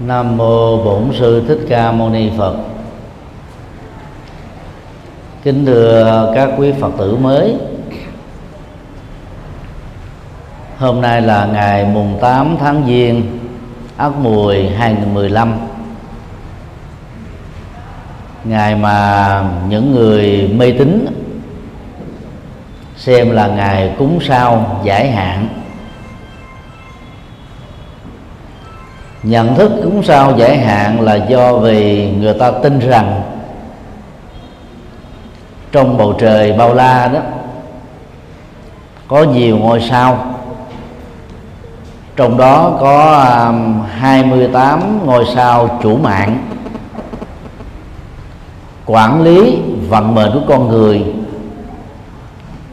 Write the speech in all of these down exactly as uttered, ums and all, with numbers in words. Nam mô Bổn Sư Thích Ca Mâu Ni Phật. Kính thưa các quý Phật tử mới, hôm nay là ngày mùng tám tháng Giêng Ất Mùi hai nghìn mười lăm, ngày mà những người mê tín xem là ngày cúng sao giải hạn. Nhận thức cúng sao giải hạn là do vì người ta tin rằng trong bầu trời bao la đó có nhiều ngôi sao, trong đó có hai mươi tám ngôi sao chủ mạng quản lý vận mệnh của con người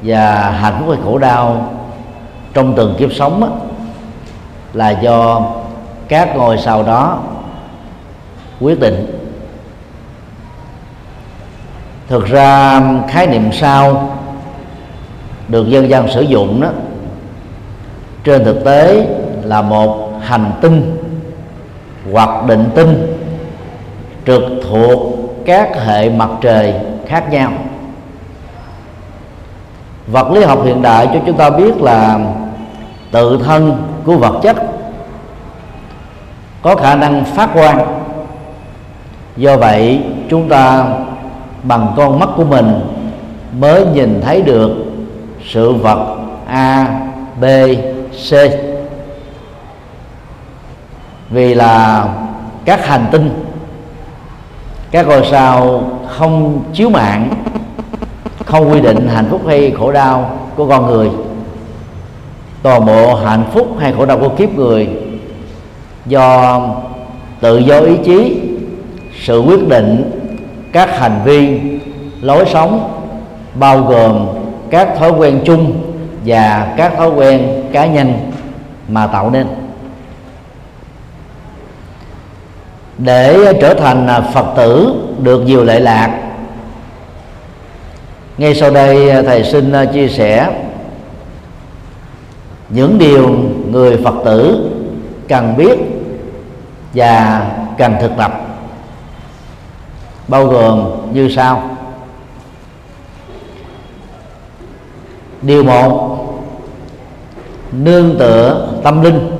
và hạnh phúc và khổ đau trong từng kiếp sống đó, là do các ngôi sao đó quyết định. Thực ra khái niệm sao được dân gian sử dụng đó, trên thực tế là một hành tinh hoặc định tinh trực thuộc các hệ mặt trời khác nhau. Vật lý học hiện đại cho chúng ta biết là tự thân của vật chất có khả năng phát quang. Do vậy chúng ta bằng con mắt của mình mới nhìn thấy được sự vật A, B, C. Vì là các hành tinh, các ngôi sao không chiếu mạng, không quy định hạnh phúc hay khổ đau của con người. Toàn bộ hạnh phúc hay khổ đau của kiếp người do tự do ý chí, sự quyết định, các hành vi, lối sống, bao gồm các thói quen chung và các thói quen cá nhân mà tạo nên. Để trở thành Phật tử được nhiều lợi lạc, ngay sau đây thầy xin chia sẻ những điều người Phật tử cần biết và cần thực tập, bao gồm như sau. Điều một, nương tựa tâm linh.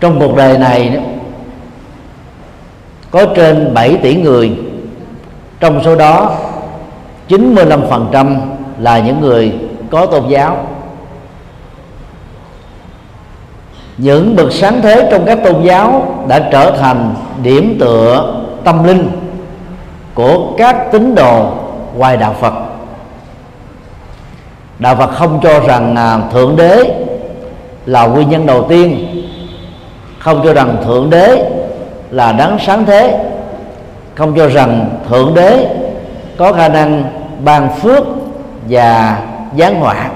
Trong cuộc đời này có trên bảy tỷ người, trong số đó chín mươi lăm phần trăm là những người có tôn giáo. Những bậc sáng thế trong các tôn giáo đã trở thành điểm tựa tâm linh của các tín đồ ngoài đạo Phật. Đạo Phật không cho rằng Thượng Đế là nguyên nhân đầu tiên, không cho rằng Thượng Đế là đấng sáng thế, không cho rằng Thượng Đế có khả năng ban phước và giáng họa.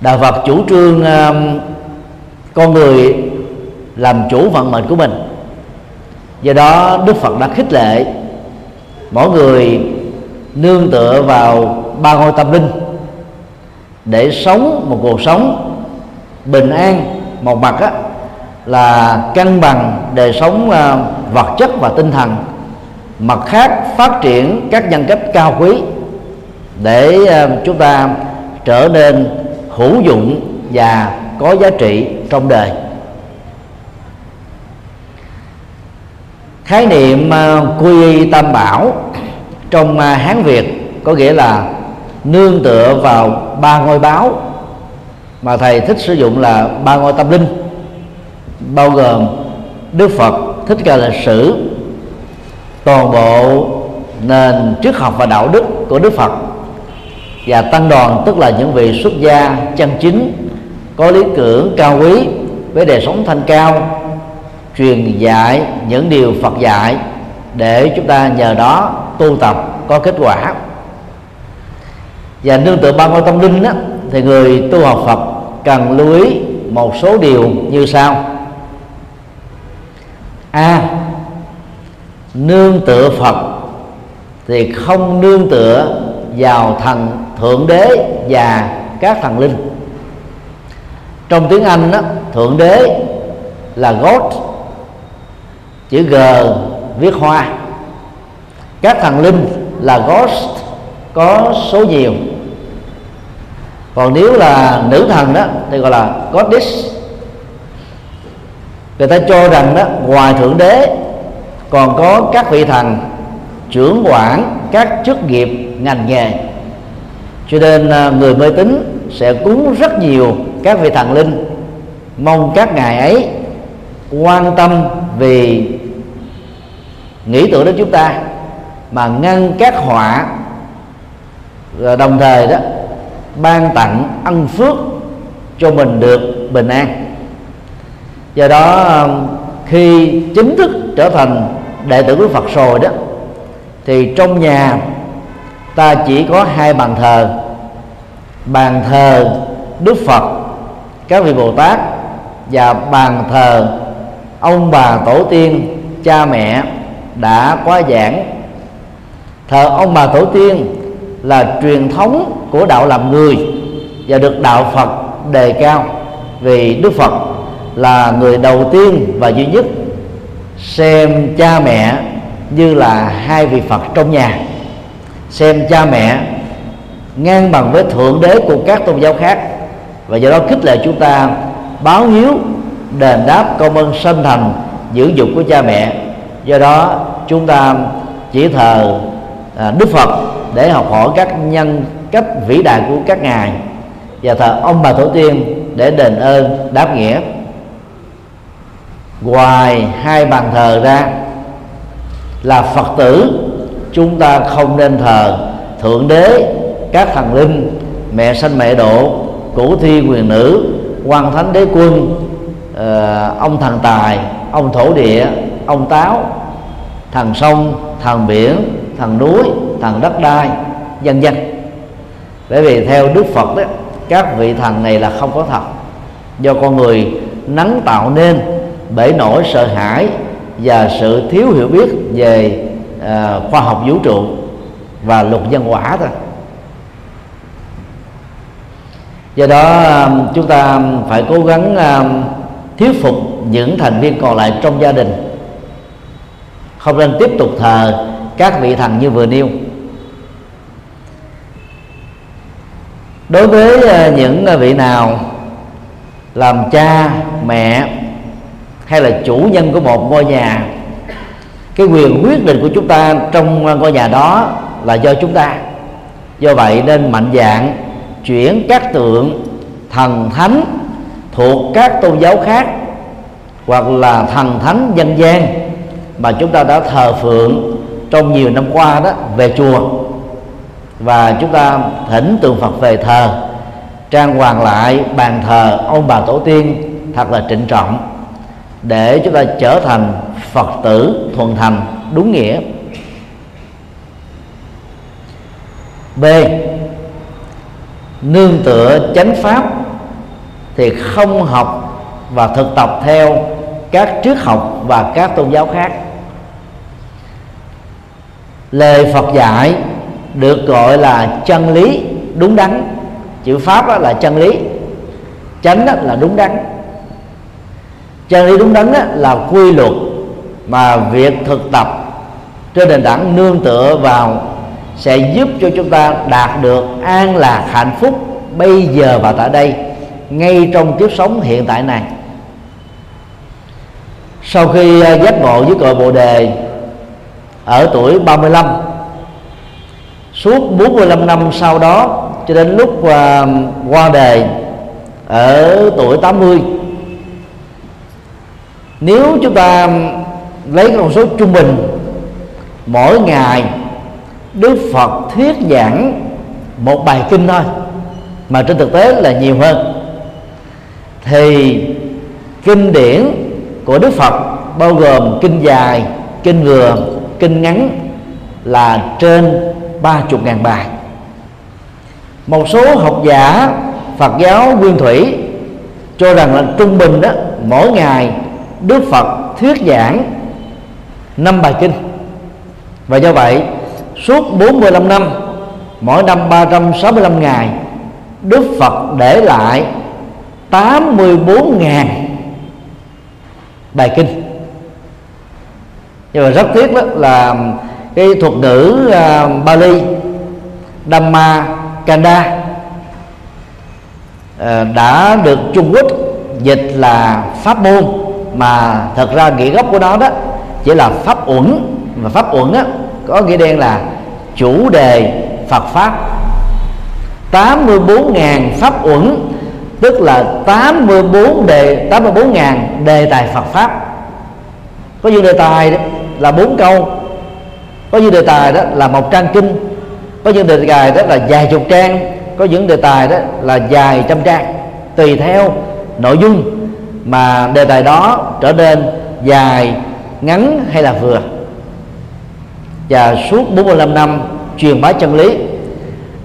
Đạo Phật chủ trương uh, con người làm chủ vận mệnh của mình. Do đó Đức Phật đã khích lệ mỗi người nương tựa vào ba ngôi tâm linh để sống một cuộc sống bình an. Một mặt á, là cân bằng đời sống uh, vật chất và tinh thần, mặt khác phát triển các nhân cách cao quý để uh, chúng ta trở nên hữu dụng và có giá trị trong đời. Khái niệm Quy Y Tam Bảo trong Hán Việt có nghĩa là nương tựa vào ba ngôi báo, mà thầy thích sử dụng là ba ngôi tâm linh, bao gồm Đức Phật, Thích Ca lịch sử, toàn bộ nền triết học và đạo đức của Đức Phật, và tăng đoàn, tức là những vị xuất gia chân chính có lý tưởng cao quý với đời sống thanh cao, truyền dạy những điều Phật dạy để chúng ta nhờ đó tu tập có kết quả. Và nương tựa ba ngôi tâm linh đó, thì người tu học Phật cần lưu ý một số điều như sau. A. Nương tựa Phật thì không nương tựa vào thần Thượng Đế và các thần linh. Trong tiếng Anh đó, Thượng Đế là God, chữ G viết hoa. Các thần linh là Ghost, có số nhiều. Còn nếu là nữ thần đó thì gọi là Goddess. Người ta cho rằng đó, ngoài Thượng Đế còn có các vị thần trưởng quản các chức nghiệp ngành nghề, cho nên người mê tín sẽ cúng rất nhiều các vị thần linh, mong các ngài ấy quan tâm vì nghĩ tưởng đến chúng ta mà ngăn các họa, đồng thời đó ban tặng ân phước cho mình được bình an. Do đó khi chính thức trở thành đệ tử của Phật rồi đó, thì trong nhà ta chỉ có hai bàn thờ: bàn thờ Đức Phật, các vị Bồ Tát, và bàn thờ ông bà tổ tiên, cha mẹ đã quá giảng. Thờ ông bà tổ tiên là truyền thống của đạo làm người và được đạo Phật đề cao, vì Đức Phật là người đầu tiên và duy nhất xem cha mẹ như là hai vị Phật trong nhà, xem cha mẹ ngang bằng với Thượng Đế của các tôn giáo khác. Và do đó khích lệ chúng ta báo hiếu, đền đáp công ơn sanh thành dưỡng dục của cha mẹ. Do đó chúng ta chỉ thờ à, Đức Phật để học hỏi các nhân cách vĩ đại của các ngài, và thờ ông bà tổ tiên để đền ơn đáp nghĩa. Ngoài hai bàn thờ ra, là Phật tử chúng ta không nên thờ Thượng Đế, các thần linh, mẹ sanh mẹ độ, Củ Thi Quyền Nữ, Quan Thánh Đế Quân, ông thần tài, ông thổ địa, ông táo, thần sông, thần biển, thần núi, thần đất đai, vân vân. Bởi vì theo Đức Phật đó, các vị thần này là không có thật, do con người nắng tạo nên bể nổi sợ hãi và sự thiếu hiểu biết về à, khoa học vũ trụ và luật nhân quả thôi. Do đó chúng ta phải cố gắng à, thuyết phục những thành viên còn lại trong gia đình không nên tiếp tục thờ các vị thần như vừa nêu. Đối với những vị nào làm cha, mẹ hay là chủ nhân của một ngôi nhà, cái quyền quyết định của chúng ta trong ngôi nhà đó là do chúng ta. Do vậy nên mạnh dạn chuyển các tượng thần thánh thuộc các tôn giáo khác hoặc là thần thánh dân gian mà chúng ta đã thờ phượng trong nhiều năm qua đó về chùa, và chúng ta thỉnh tượng Phật về thờ, trang hoàng lại bàn thờ ông bà tổ tiên thật là trịnh trọng để chúng ta trở thành Phật tử thuần thành đúng nghĩa. B. Nương tựa chánh pháp thì không học và thực tập theo các triết học và các tôn giáo khác. Lời Phật dạy được gọi là chân lý đúng đắn. Chữ pháp là chân lý, chánh là đúng đắn. Chân lý đúng đắn là quy luật mà việc thực tập trên nền tảng nương tựa vào sẽ giúp cho chúng ta đạt được an lạc hạnh phúc bây giờ và tại đây, ngay trong kiếp sống hiện tại này. Sau khi giác ngộ với cội Bồ Đề ở tuổi ba mươi lăm, suốt bốn mươi lăm năm sau đó cho đến lúc qua đời ở tuổi tám mươi, nếu chúng ta lấy con số trung bình, mỗi ngày Đức Phật thuyết giảng một bài kinh thôi, mà trên thực tế là nhiều hơn, thì kinh điển của Đức Phật bao gồm kinh dài, kinh vừa, kinh ngắn là trên ba mươi nghìn bài. Một số học giả Phật giáo nguyên thủy cho rằng là trung bình đó, mỗi ngày Đức Phật thuyết giảng năm bài kinh. Và do vậy suốt bốn mươi lăm năm, mỗi năm ba trăm sáu mươi lăm ngày, Đức Phật để lại tám mươi bốn nghìn bài kinh. Nhưng mà rất tiếc đó là cái thuật ngữ uh, Bali, Dhamma, Khandha uh, đã được Trung Quốc dịch là pháp môn, mà thật ra nghĩa gốc của nó đó chỉ là pháp uẩn, và pháp uẩn đó có nghĩa đen là chủ đề Phật pháp. tám mươi bốn nghìn pháp uẩn tức là tám mươi bốn đề, tám mươi bốn nghìn đề tài Phật pháp. Có những đề tài đó là bốn câu, có những đề tài đó là một trang kinh, có những đề tài đó là vài chục trang, có những đề tài đó là vài trăm trang, tùy theo nội dung mà đề tài đó trở nên dài, ngắn hay là vừa. Và suốt bốn mươi lăm năm truyền bá chân lý,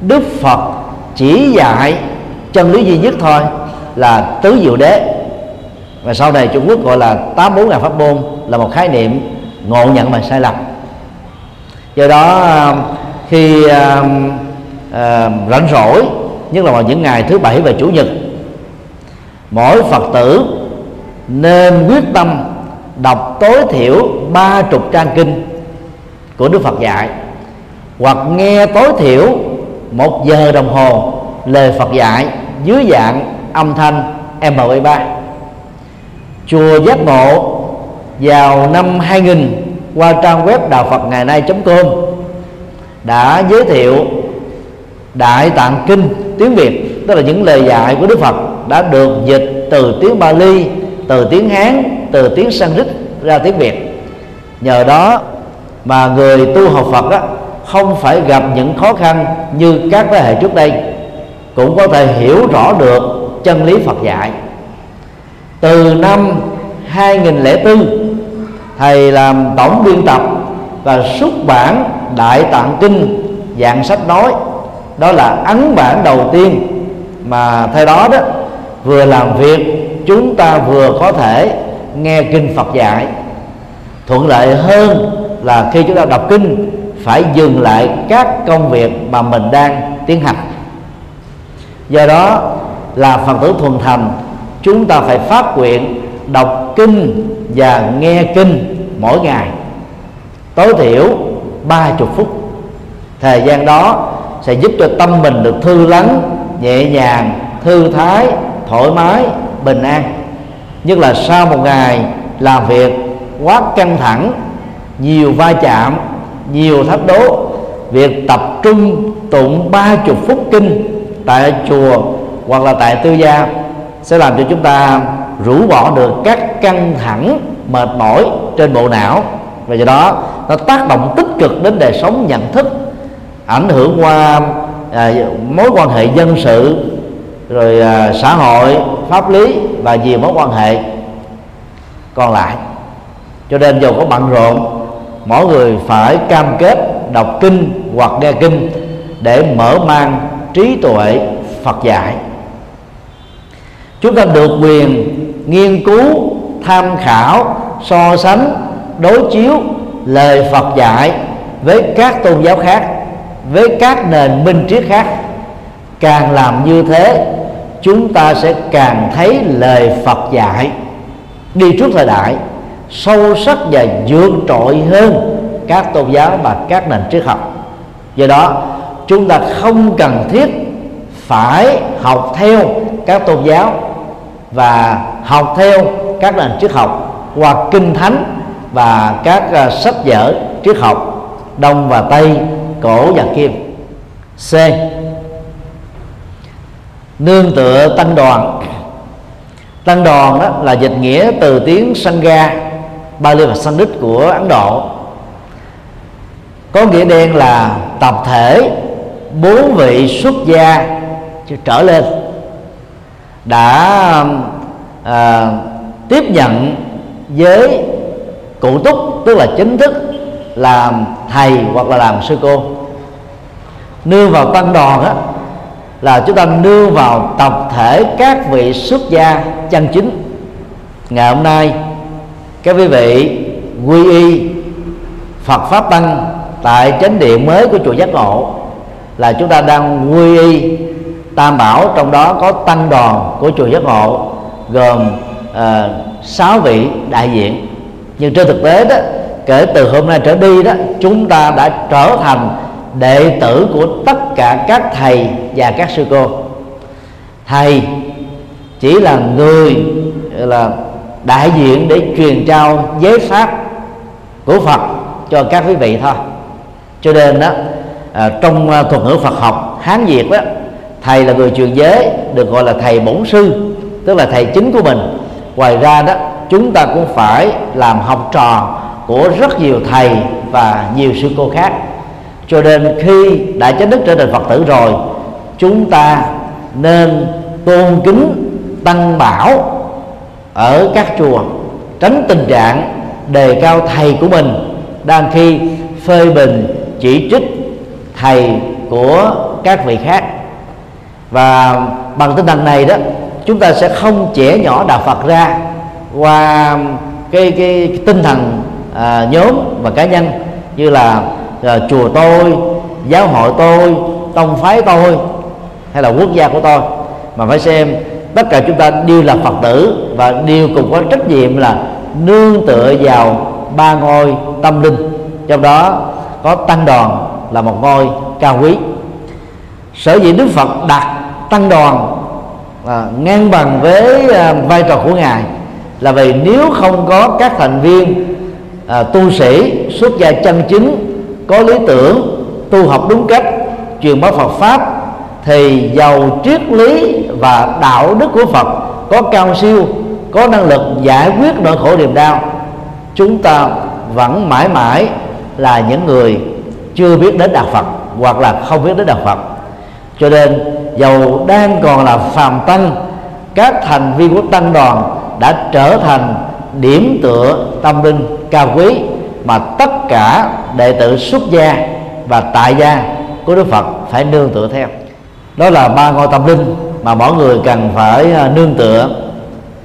Đức Phật chỉ dạy chân lý duy nhất thôi là tứ diệu đế, và sau này Trung Quốc gọi là tám mươi bốn nghìn pháp môn là một khái niệm ngộ nhận mà sai lầm. Do đó khi à, à, rảnh rỗi, nhất là vào những ngày thứ bảy và chủ nhật, mỗi Phật tử nên quyết tâm đọc tối thiểu ba chục trang kinh của Đức Phật dạy, hoặc nghe tối thiểu một giờ đồng hồ lời Phật dạy dưới dạng âm thanh em pê ba. Chùa Giác Ngộ vào năm hai nghìn qua trang web đạo phật ngày nay chấm com đã giới thiệu Đại Tạng Kinh tiếng Việt, tức là những lời dạy của Đức Phật đã được dịch từ tiếng Bali, từ tiếng Hán, từ tiếng Sanskrit ra tiếng Việt. Nhờ đó mà người tu học Phật đó không phải gặp những khó khăn như các thế hệ trước đây, cũng có thể hiểu rõ được chân lý Phật dạy. Từ năm hai nghìn lẻ tư, thầy làm tổng biên tập và xuất bản Đại Tạng Kinh dạng sách nói. Đó là ấn bản đầu tiên mà thay đó đó vừa làm việc chúng ta vừa có thể nghe kinh Phật dạy, thuận lợi hơn là khi chúng ta đọc kinh phải dừng lại các công việc mà mình đang tiến hành. Do đó là Phật tử thuần thành, chúng ta phải phát nguyện đọc kinh và nghe kinh mỗi ngày tối thiểu ba mươi phút. Thời gian đó sẽ giúp cho tâm mình được thư lắng, nhẹ nhàng, thư thái, thoải mái, bình an. Nhưng là sau một ngày làm việc quá căng thẳng, nhiều va chạm, nhiều thách đố, việc tập trung tụng ba chục phút kinh tại chùa hoặc là tại tư gia sẽ làm cho chúng ta rũ bỏ được các căng thẳng, mệt mỏi trên bộ não, và do đó nó tác động tích cực đến đời sống nhận thức, ảnh hưởng qua à, mối quan hệ dân sự, rồi à, xã hội, pháp lý và nhiều mối quan hệ còn lại. Cho nên dù có bận rộn, mỗi người phải cam kết đọc kinh hoặc nghe kinh để mở mang trí tuệ Phật dạy. Chúng ta được quyền nghiên cứu, tham khảo, so sánh, đối chiếu lời Phật dạy với các tôn giáo khác, với các nền minh triết khác. Càng làm như thế, chúng ta sẽ càng thấy lời Phật dạy đi trước thời đại, sâu sắc và vượt trội hơn các tôn giáo và các nền triết học. Do đó chúng ta không cần thiết phải học theo các tôn giáo và học theo các nền triết học qua kinh thánh và các uh, sách vở triết học Đông và Tây, cổ và kim. C. Nương tựa tăng đoàn. Tăng đoàn đó là dịch nghĩa từ tiếng Sangha, Bali và Sanskrit của Ấn Độ, có nghĩa đen là tập thể bốn vị xuất gia trở lên đã à, tiếp nhận với cụ túc, tức là chính thức làm thầy hoặc là làm sư cô. Nương vào tăng đoàn á, là chúng ta nương vào tập thể các vị xuất gia chân chính. Ngày hôm nay các quý vị quy y Phật Pháp Tăng tại chánh điện mới của Chùa Giác Ngộ là chúng ta đang quy y Tam Bảo, trong đó có tăng đoàn của Chùa Giác Ngộ gồm sáu uh, vị đại diện. Nhưng trên thực tế đó, kể từ hôm nay trở đi đó, chúng ta đã trở thành đệ tử của tất cả các thầy và các sư cô. Thầy chỉ là người là đại diện để truyền trao giới pháp của Phật cho các quý vị thôi. Cho nên đó, à, trong thuật ngữ Phật học Hán Việt đó, thầy là người truyền giới được gọi là thầy bổn sư, tức là thầy chính của mình. Ngoài ra đó, chúng ta cũng phải làm học trò của rất nhiều thầy và nhiều sư cô khác. Cho nên khi đã chánh đức trở thành Phật tử rồi, chúng ta nên tôn kính Tăng Bảo ở các chùa, tránh tình trạng đề cao thầy của mình đang khi phê bình chỉ trích thầy của các vị khác. Và bằng tinh thần này đó, chúng ta sẽ không chẻ nhỏ đạo Phật ra qua cái, cái tinh thần à, nhóm và cá nhân như là à, chùa tôi, giáo hội tôi, tông phái tôi hay là quốc gia của tôi, mà phải xem tất cả chúng ta đều là Phật tử và đều cùng có trách nhiệm là nương tựa vào ba ngôi tâm linh, trong đó có tăng đoàn là một ngôi cao quý. Sở dĩ Đức Phật đặt tăng đoàn à, ngang bằng với à, vai trò của Ngài là vì nếu không có các thành viên à, tu sĩ xuất gia chân chính, có lý tưởng, tu học đúng cách, truyền bá Phật pháp, thì giàu triết lý và đạo đức của Phật có cao siêu, có năng lực giải quyết nỗi khổ niềm đau, chúng ta vẫn mãi mãi là những người chưa biết đến đạo Phật hoặc là không biết đến đạo Phật. Cho nên dầu đang còn là phàm tăng, các thành viên của tăng đoàn đã trở thành điểm tựa tâm linh cao quý mà tất cả đệ tử xuất gia và tại gia của Đức Phật phải nương tựa theo. Đó là ba ngôi tâm linh mà mỗi người cần phải nương tựa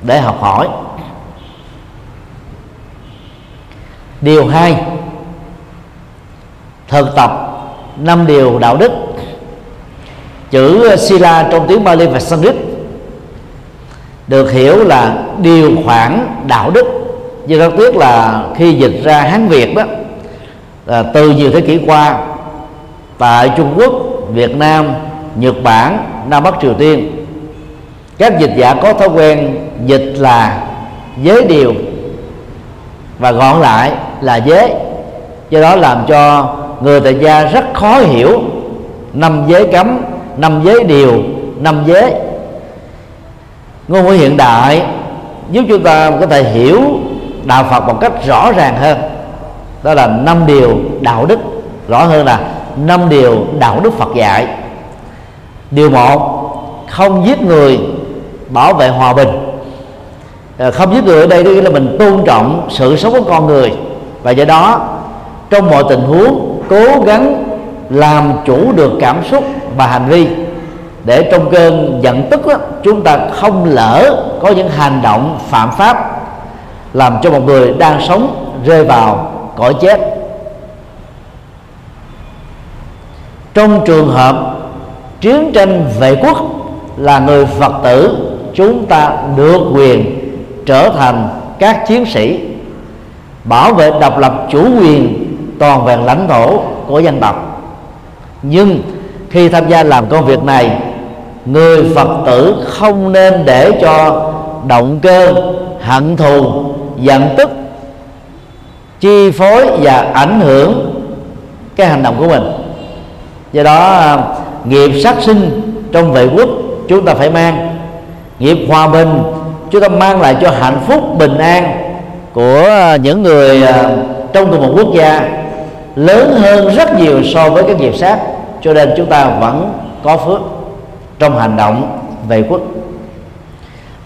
để học hỏi. Điều hai, thực tập năm điều đạo đức. Chữ Sila trong tiếng Bali và Sanskrit được hiểu là điều khoản đạo đức. Như rất tiếc là khi dịch ra Hán Việt đó, là từ nhiều thế kỷ qua, tại Trung Quốc, Việt Nam, Nhật Bản, Nam Bắc Triều Tiên, các dịch giả có thói quen dịch là giới điều và gọn lại là giới. Do đó làm cho người tại gia rất khó hiểu năm giới cấm, năm giới điều, năm giới. Ngôn ngữ hiện đại giúp chúng ta có thể hiểu đạo Phật một cách rõ ràng hơn. Đó là năm điều đạo đức, rõ hơn là năm điều đạo đức Phật dạy. Điều một, không giết người, bảo vệ hòa bình. Không giết người ở đây nghĩa là mình tôn trọng sự sống của con người, và do đó trong mọi tình huống cố gắng làm chủ được cảm xúc và hành vi, để trong cơn giận tức đó, chúng ta không lỡ có những hành động phạm pháp làm cho một người đang sống rơi vào cõi chết. Trong trường hợp chiến tranh vệ quốc, là người Phật tử chúng ta được quyền trở thành các chiến sĩ bảo vệ độc lập chủ quyền toàn vẹn lãnh thổ của dân tộc. Nhưng khi tham gia làm công việc này, người Phật tử không nên để cho động cơ hận thù, giận tức chi phối và ảnh hưởng cái hành động của mình. Do đó nghiệp sát sinh trong vệ quốc chúng ta phải mang, nghiệp hòa bình chúng ta mang lại cho hạnh phúc bình an của những người trong cùng một quốc gia lớn hơn rất nhiều so với các nghiệp sát. Cho nên chúng ta vẫn có phước trong hành động vệ quốc.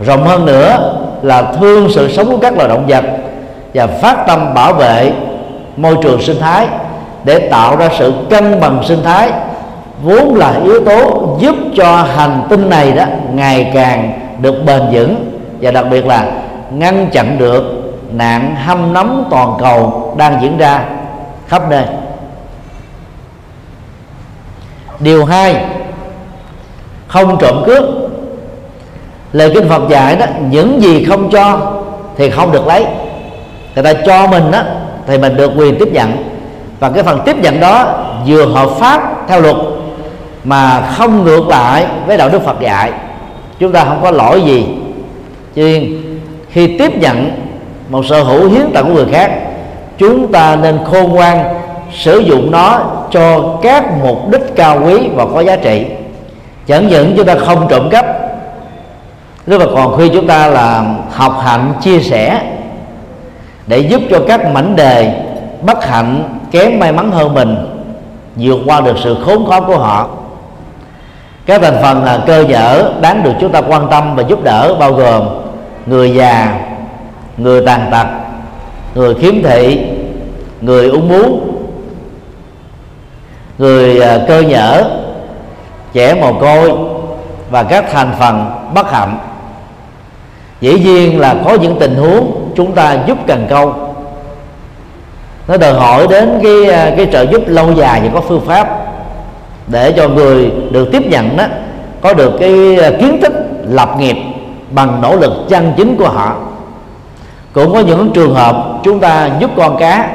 Rộng hơn nữa là thương sự sống của các loài động vật và phát tâm bảo vệ môi trường sinh thái để tạo ra sự cân bằng sinh thái, vốn là yếu tố giúp cho hành tinh này đó ngày càng được bền vững, và đặc biệt là ngăn chặn được nạn hâm nóng toàn cầu đang diễn ra khắp nơi. Điều hai, không trộm cướp. Lời Kinh Phật dạy đó, những gì không cho thì không được lấy. Người ta cho mình đó, thì mình được quyền tiếp nhận. Và cái phần tiếp nhận đó vừa hợp pháp theo luật mà không ngược lại với đạo đức Phật dạy. Chúng ta không có lỗi gì. Chứ khi tiếp nhận một sở hữu hiến tặng của người khác, chúng ta nên khôn ngoan sử dụng nó cho các mục đích cao quý và có giá trị. Chẳng những chúng ta không trộm cắp, nhưng mà còn khuyên chúng ta là học hạnh chia sẻ để giúp cho các mảnh đề bất hạnh, kém may mắn hơn mình vượt qua được sự khốn khó của họ. Các thành phần là cơ nhở đáng được chúng ta quan tâm và giúp đỡ bao gồm người già, người tàn tật, người khiếm thị, người ung bướu, người cơ nhở, trẻ mồ côi và các thành phần bất hạnh. Dĩ nhiên là có những tình huống chúng ta giúp cần câu, nó đòi hỏi đến cái cái trợ giúp lâu dài và có phương pháp để cho người được tiếp nhận đó có được cái kiến thức lập nghiệp bằng nỗ lực chân chính của họ. Cũng có những trường hợp chúng ta giúp con cá,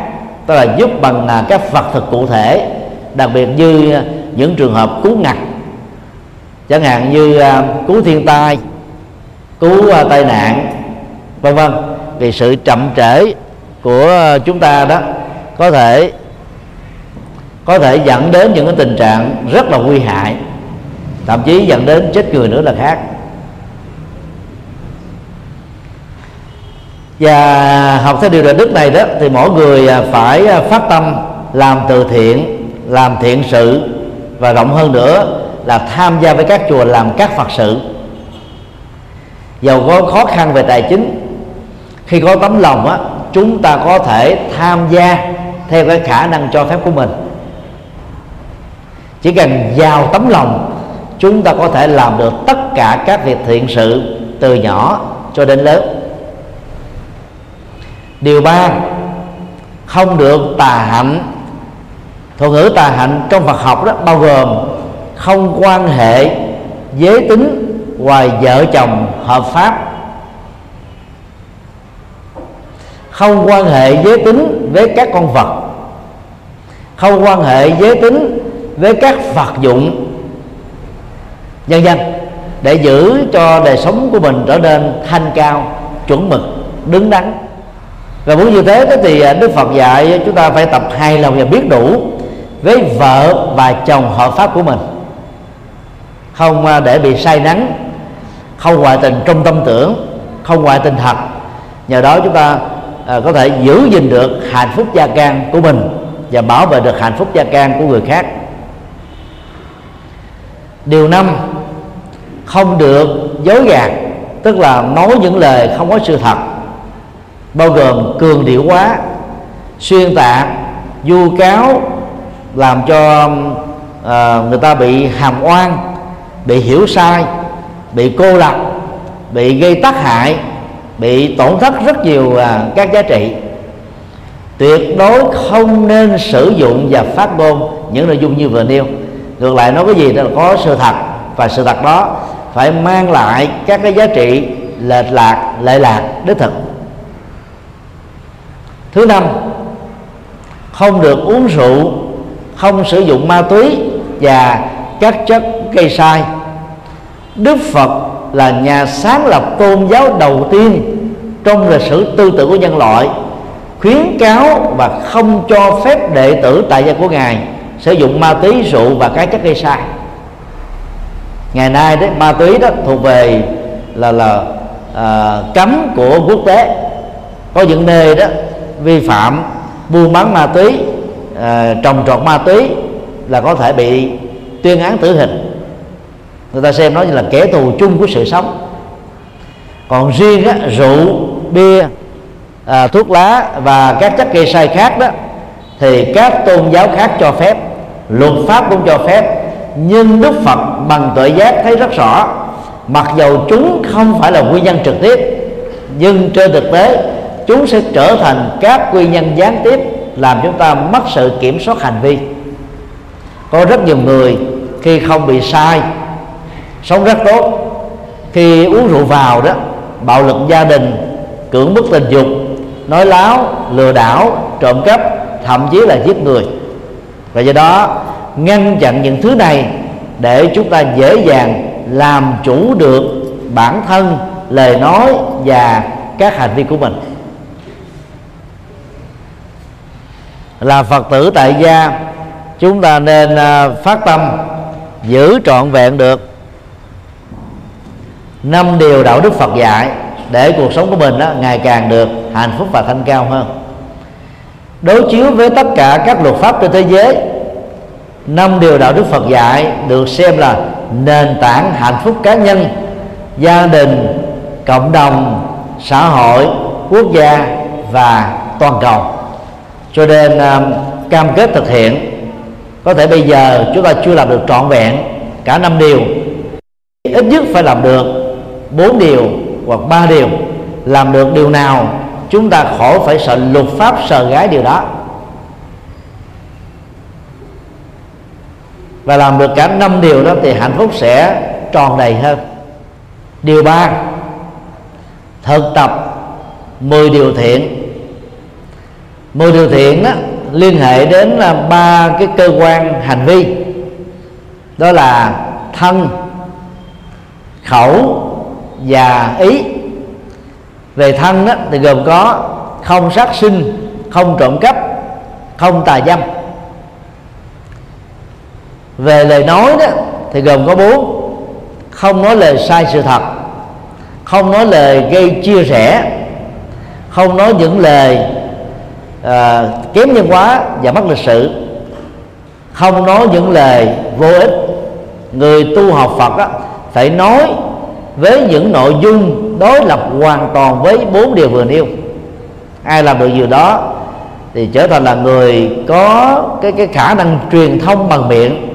tức là giúp bằng các vật thực cụ thể, đặc biệt như những trường hợp cứu ngặt, chẳng hạn như cứu thiên tai, cứu tai nạn, vân vân. Vì sự chậm trễ của chúng ta đó có thể có thể dẫn đến những cái tình trạng rất là nguy hại, thậm chí dẫn đến chết người nữa là khác. Và học theo điều đạo đức này đó thì mỗi người phải phát tâm làm từ thiện, làm thiện sự, và rộng hơn nữa là tham gia với các chùa làm các Phật sự. Dầu có khó khăn về tài chính, khi có tấm lòng á, chúng ta có thể tham gia theo cái khả năng cho phép của mình. Chỉ cần giàu tấm lòng, chúng ta có thể làm được tất cả các việc thiện sự từ nhỏ cho đến lớn. Điều ba, không được tà hạnh. Thuật ngữ tà hạnh trong Phật học đó bao gồm không quan hệ giới tính ngoài vợ chồng hợp pháp, không quan hệ giới tính với các con vật, không quan hệ giới tính với các vật dụng, vân vân, để giữ cho đời sống của mình trở nên thanh cao, chuẩn mực, đứng đắn. Và muốn như thế thì Đức Phật dạy chúng ta phải tập hài lòng và biết đủ với vợ và chồng hợp pháp của mình, không để bị say nắng, không ngoại tình trong tâm tưởng, không ngoại tình thật. Nhờ đó chúng ta à, có thể giữ gìn được hạnh phúc gia can của mình và bảo vệ được hạnh phúc gia can của người khác. Điều năm, không được dối gạt, tức là nói những lời không có sự thật, bao gồm cường điệu quá, xuyên tạc, vu cáo, làm cho à, người ta bị hàm oan, bị hiểu sai, bị cô lập, bị gây tác hại, bị tổn thất rất nhiều uh, các giá trị. Tuyệt đối không nên sử dụng và phát ngôn những nội dung như vừa nêu. Ngược lại, nói cái gì đó là có sự thật, và sự thật đó phải mang lại các cái giá trị lệch lạc, lệ lạc, đích thực. Thứ năm, không được uống rượu, không sử dụng ma túy và các chất gây sai. Đức Phật là nhà sáng lập tôn giáo đầu tiên trong lịch sử tư tưởng của nhân loại, khuyến cáo và không cho phép đệ tử tại gia của Ngài sử dụng ma túy, rượu và các chất gây sai. Ngày nay đấy, ma túy đó thuộc về là là à, cấm của quốc tế. Có những nơi đó vi phạm buôn bán ma túy, à, trồng trọt ma túy là có thể bị tuyên án tử hình. Người ta xem nó như là kẻ thù chung của sự sống. Còn riêng á, rượu, bia, à, thuốc lá và các chất gây sai khác đó thì các tôn giáo khác cho phép, luật pháp cũng cho phép. Nhưng Đức Phật bằng tuệ giác thấy rất rõ, mặc dầu chúng không phải là nguyên nhân trực tiếp, nhưng trên thực tế chúng sẽ trở thành các nguyên nhân gián tiếp, làm chúng ta mất sự kiểm soát hành vi. Có rất nhiều người khi không bị sai sống rất tốt. Khi uống rượu vào đó, bạo lực gia đình, cưỡng bức tình dục, nói láo, lừa đảo, trộm cắp, thậm chí là giết người. Và do đó ngăn chặn những thứ này để chúng ta dễ dàng làm chủ được bản thân, lời nói và các hành vi của mình. Là Phật tử tại gia, chúng ta nên phát tâm giữ trọn vẹn được năm điều đạo đức Phật dạy để cuộc sống của mình đó, ngày càng được hạnh phúc và thanh cao hơn. Đối chiếu với tất cả các luật pháp trên thế giới, năm điều đạo đức Phật dạy được xem là nền tảng hạnh phúc cá nhân, gia đình, cộng đồng, xã hội, quốc gia và toàn cầu. Cho nên cam kết thực hiện. Có thể bây giờ chúng ta chưa làm được trọn vẹn cả năm điều, ít nhất phải làm được bốn điều hoặc ba điều. Làm được điều nào chúng ta khỏi phải sợ luật pháp sờ gái điều đó. Và làm được cả năm điều đó thì hạnh phúc sẽ tròn đầy hơn. Điều ba, thực tập mười điều thiện. Mười điều thiện đó liên hệ đến ba cái cơ quan hành vi, đó là thân, khẩu và ý. Về thân đó, thì gồm có không sát sinh, không trộm cắp, không tà dâm. Về lời nói đó, thì gồm có bốn: không nói lời sai sự thật, không nói lời gây chia rẽ, không nói những lời à, kém nhân hóa và mất lịch sự, không nói những lời vô ích. Người tu học Phật đó, phải nói với những nội dung đối lập hoàn toàn với bốn điều vừa nêu. Ai làm được điều đó thì trở thành là người có cái, cái khả năng truyền thông bằng miệng,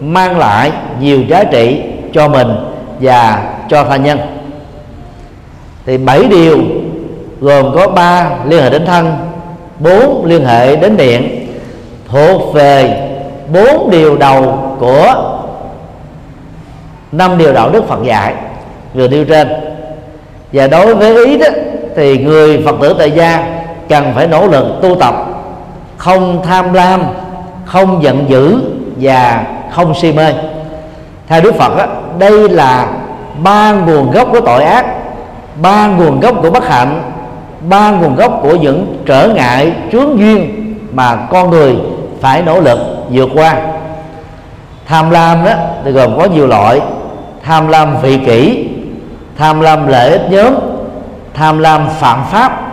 mang lại nhiều giá trị cho mình và cho tha nhân. Thì bảy điều gồm có ba liên hệ đến thân, bốn liên hệ đến miệng, thuộc về bốn điều đầu của năm điều đạo đức Phật dạy vừa nêu trên. Và đối với ý đó, thì người Phật tử tại gia cần phải nỗ lực tu tập không tham lam, không giận dữ và không si mê. Theo Đức Phật đó, đây là ba nguồn gốc của tội ác, ba nguồn gốc của bất hạnh, ba nguồn gốc của những trở ngại chướng duyên mà con người phải nỗ lực vượt qua. Tham lam đó thì gồm có nhiều loại: tham lam vị kỷ, tham lam lợi ích nhóm, tham lam phạm pháp,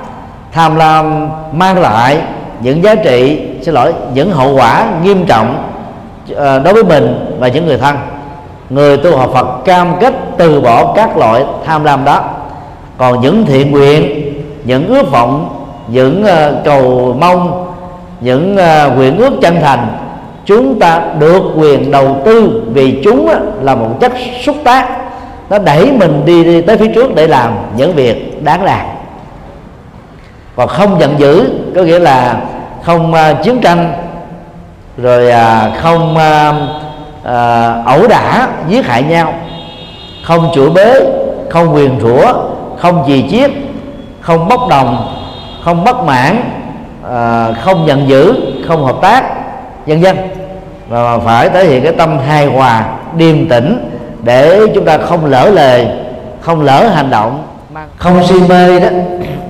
tham lam mang lại những giá trị, xin lỗi, những hậu quả nghiêm trọng đối với mình và những người thân. Người tu học Phật cam kết từ bỏ các loại tham lam đó. Còn những thiện nguyện, những ước vọng, những cầu mong, những nguyện ước chân thành, chúng ta được quyền đầu tư vì chúng là một chất xúc tác, nó đẩy mình đi, đi tới phía trước để làm những việc đáng làm. Còn không giận dữ có nghĩa là không uh, chiến tranh, rồi uh, không uh, uh, ẩu đả giết hại nhau, không chửi bới, không nguyền rủa, không chì chiết, không bốc đồng, không bất mãn, uh, không giận dữ, không hợp tác, vân vân. Và phải thể hiện cái tâm hài hòa, điềm tĩnh để chúng ta không lỡ lời, không lỡ hành động. Không si mê đó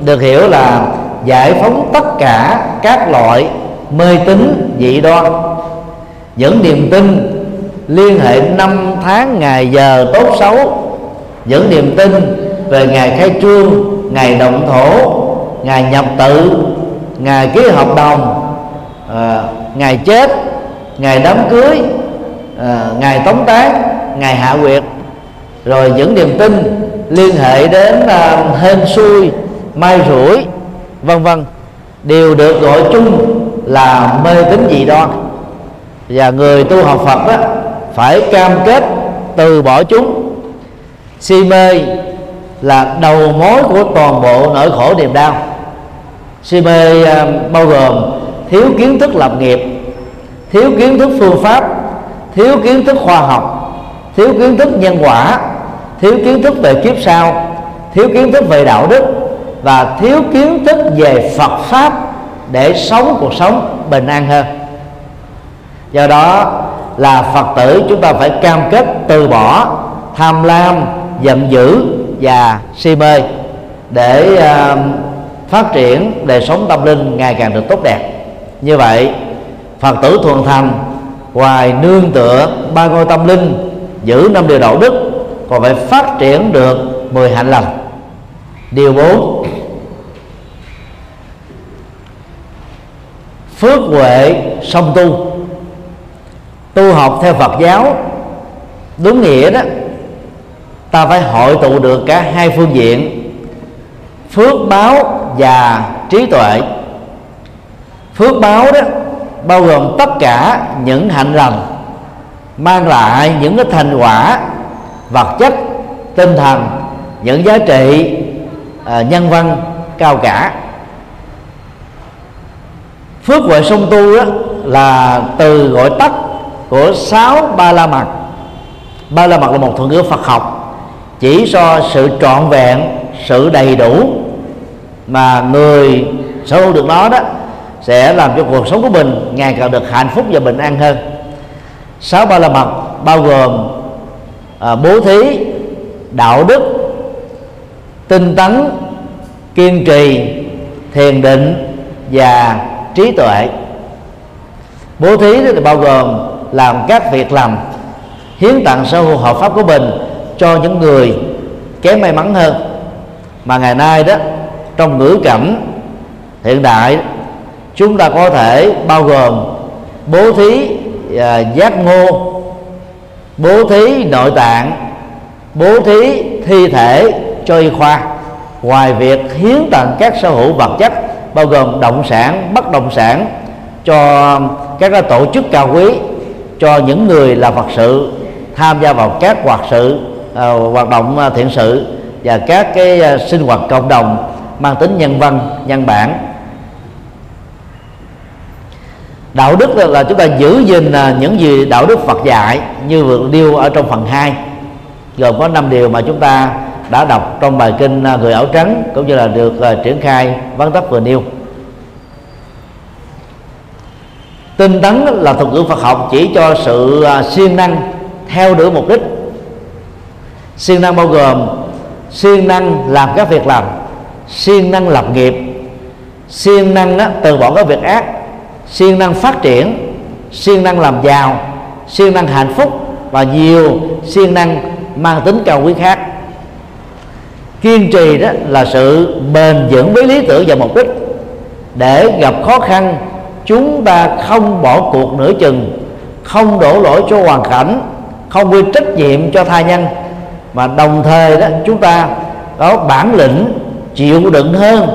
được hiểu là giải phóng tất cả các loại mê tín dị đoan, những niềm tin liên hệ năm tháng ngày giờ tốt xấu, những niềm tin về ngày khai trương, ngày động thổ, ngày nhập tự, ngày ký hợp đồng, à, ngày chết, ngày đám cưới, à, ngày tống táng, ngày hạ quyệt. Rồi những niềm tin liên hệ đến uh, hên xui, may rủi, vân vân, đều được gọi chung là mê tín dị đoan. Và người tu học Phật đó, phải cam kết từ bỏ chúng. Si mê là đầu mối của toàn bộ nỗi khổ niềm đau. Si mê uh, bao gồm thiếu kiến thức lập nghiệp, thiếu kiến thức phương pháp, thiếu kiến thức khoa học, thiếu kiến thức nhân quả, thiếu kiến thức về kiếp sau, thiếu kiến thức về đạo đức và thiếu kiến thức về Phật pháp để sống cuộc sống bình an hơn. Do đó là Phật tử chúng ta phải cam kết từ bỏ tham lam, giận dữ và si mê để uh, phát triển đời sống tâm linh ngày càng được tốt đẹp. Như vậy Phật tử thuần thành ngoài nương tựa ba ngôi tâm linh, giữ năm điều đạo đức, còn phải phát triển được mười hạnh lành. Điều bốn, phước huệ song tu. Tu học theo Phật giáo đúng nghĩa đó, ta phải hội tụ được cả hai phương diện: phước báo và trí tuệ. Phước báo đó bao gồm tất cả những hạnh lành mang lại những cái thành quả vật chất, tinh thần, những giá trị à, nhân văn cao cả. Phước huệ song tu đó là từ gọi tắt của sáu ba la mật. Ba la mật là một thuật ngữ Phật học chỉ cho sự trọn vẹn, sự đầy đủ mà người sở hữu được nó đó, sẽ làm cho cuộc sống của mình ngày càng được hạnh phúc và bình an hơn. Sáu ba la mật bao gồm à, bố thí, đạo đức, tinh tấn, kiên trì, thiền định và trí tuệ. Bố thí thì bao gồm làm các việc làm hiến tặng sở hữu hợp pháp của mình cho những người kém may mắn hơn. Mà ngày nay đó, trong ngữ cảnh hiện đại, chúng ta có thể bao gồm bố thí à, giác ngộ, bố thí nội tạng, bố thí thi thể cho y khoa. Ngoài việc hiến tặng các sở hữu vật chất bao gồm động sản, bất động sản cho các tổ chức cao quý, cho những người làm Phật sự tham gia vào các hoạt sự à, hoạt động thiện sự và các cái sinh hoạt cộng đồng mang tính nhân văn, nhân bản. Đạo đức là, là chúng ta giữ gìn những gì đạo đức Phật dạy như vừa điêu ở trong phần hai, gồm có năm điều mà chúng ta đã đọc trong bài kinh Người Áo Trắng cũng như là được uh, triển khai vắn tắt vừa nêu. Tinh tấn là thuật ngữ Phật học chỉ cho sự uh, siêng năng theo đuổi mục đích. Siêng năng bao gồm siêng năng làm các việc làm, siêng năng lập nghiệp, siêng năng đó, từ bỏ các việc ác, siêng năng phát triển, siêng năng làm giàu, siêng năng hạnh phúc và nhiều siêng năng mang tính cao quý khác. Kiên trì đó là sự bền vững với lý tưởng và mục đích. Để gặp khó khăn, chúng ta không bỏ cuộc nửa chừng, không đổ lỗi cho hoàn cảnh, không quy trách nhiệm cho tha nhân, mà đồng thời đó chúng ta có bản lĩnh chịu đựng hơn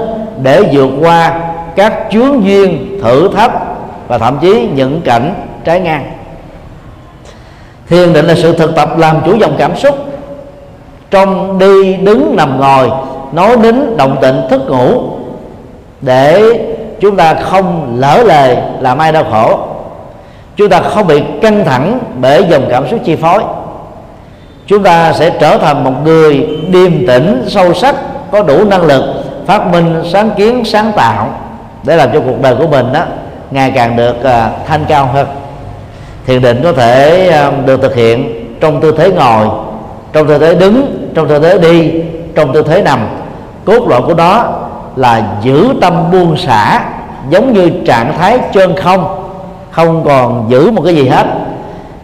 để vượt qua các chướng duyên, thử thách và thậm chí những cảnh trái ngang. Thiền định là sự thực tập làm chủ dòng cảm xúc trong đi, đứng, nằm, ngồi, nói đến, động tịnh, thức ngủ, để chúng ta không lỡ lời làm ai đau khổ, chúng ta không bị căng thẳng bởi dòng cảm xúc chi phối. Chúng ta sẽ trở thành một người điềm tĩnh, sâu sắc, có đủ năng lực phát minh, sáng kiến, sáng tạo để làm cho cuộc đời của mình đó ngày càng được uh, thanh cao hơn. Thiền định có thể uh, được thực hiện trong tư thế ngồi, trong tư thế đứng, trong tư thế đi, trong tư thế nằm. Cốt lõi của đó là giữ tâm buông xả, giống như trạng thái chân không, không còn giữ một cái gì hết.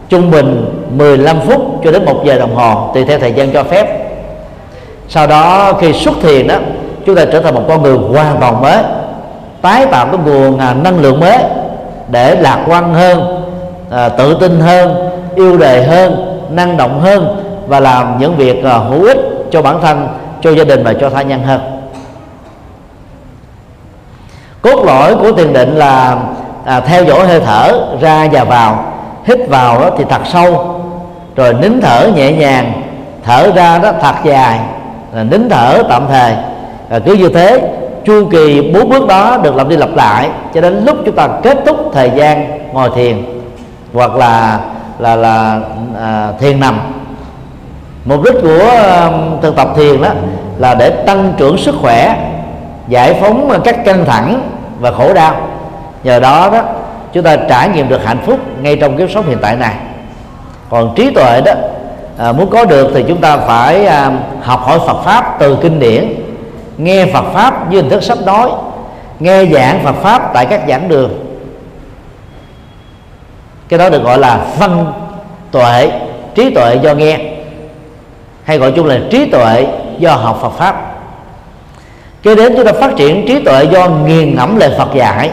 Trung bình mười lăm phút cho đến một giờ đồng hồ tùy theo thời gian cho phép. Sau đó khi xuất thiền đó, chúng ta trở thành một con người hoàn toàn mới, tái tạo cái nguồn năng lượng mới để lạc quan hơn, à, tự tin hơn, yêu đời hơn, năng động hơn và làm những việc à, hữu ích cho bản thân, cho gia đình và cho tha nhân hơn. Cốt lõi của thiền định là à, theo dõi hơi thở ra và vào. Hít vào đó thì thật sâu, rồi nín thở nhẹ nhàng, thở ra đó thật dài, rồi nín thở tạm thời. Rồi cứ như thế, chu kỳ bốn bước đó được lặp đi lặp lại cho đến lúc chúng ta kết thúc thời gian ngồi thiền hoặc là là là à, thiền nằm. Mục đích của thực tập thiền đó là để tăng trưởng sức khỏe, giải phóng các căng thẳng và khổ đau. Nhờ đó đó chúng ta trải nghiệm được hạnh phúc ngay trong kiếp sống hiện tại này. Còn trí tuệ đó, à, muốn có được thì chúng ta phải à, học hỏi Phật Pháp từ kinh điển, nghe Phật Pháp dưới hình thức sách nói, nghe giảng Phật Pháp tại các giảng đường. Cái đó được gọi là văn tuệ, trí tuệ do nghe, hay gọi chung là trí tuệ do học Phật Pháp. Kế đến chúng ta phát triển trí tuệ do nghiền ngẫm lời Phật dạy.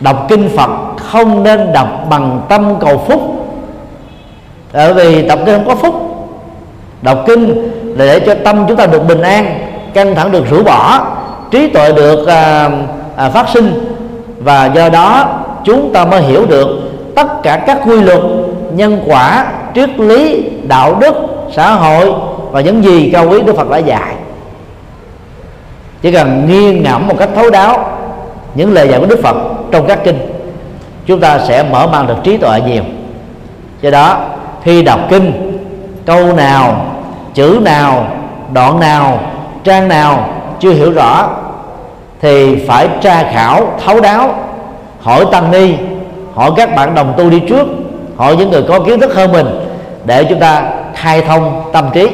Đọc kinh Phật không nên đọc bằng tâm cầu phúc, bởi vì đọc kinh không có phúc. Đọc kinh là để cho tâm chúng ta được bình an, căng thẳng được rũ bỏ, trí tuệ được à, à, phát sinh. Và do đó chúng ta mới hiểu được tất cả các quy luật, nhân quả, triết lý, đạo đức, xã hội và những gì cao quý Đức Phật đã dạy. Chỉ cần nghiêng ngẫm một cách thấu đáo những lời dạy của Đức Phật trong các kinh, chúng ta sẽ mở mang được trí tuệ nhiều. Do đó khi đọc kinh, câu nào, chữ nào, đoạn nào, trang nào chưa hiểu rõ thì phải tra khảo thấu đáo, hỏi tăng ni, hỏi các bạn đồng tu đi trước, hỏi những người có kiến thức hơn mình, để chúng ta khai thông tâm trí.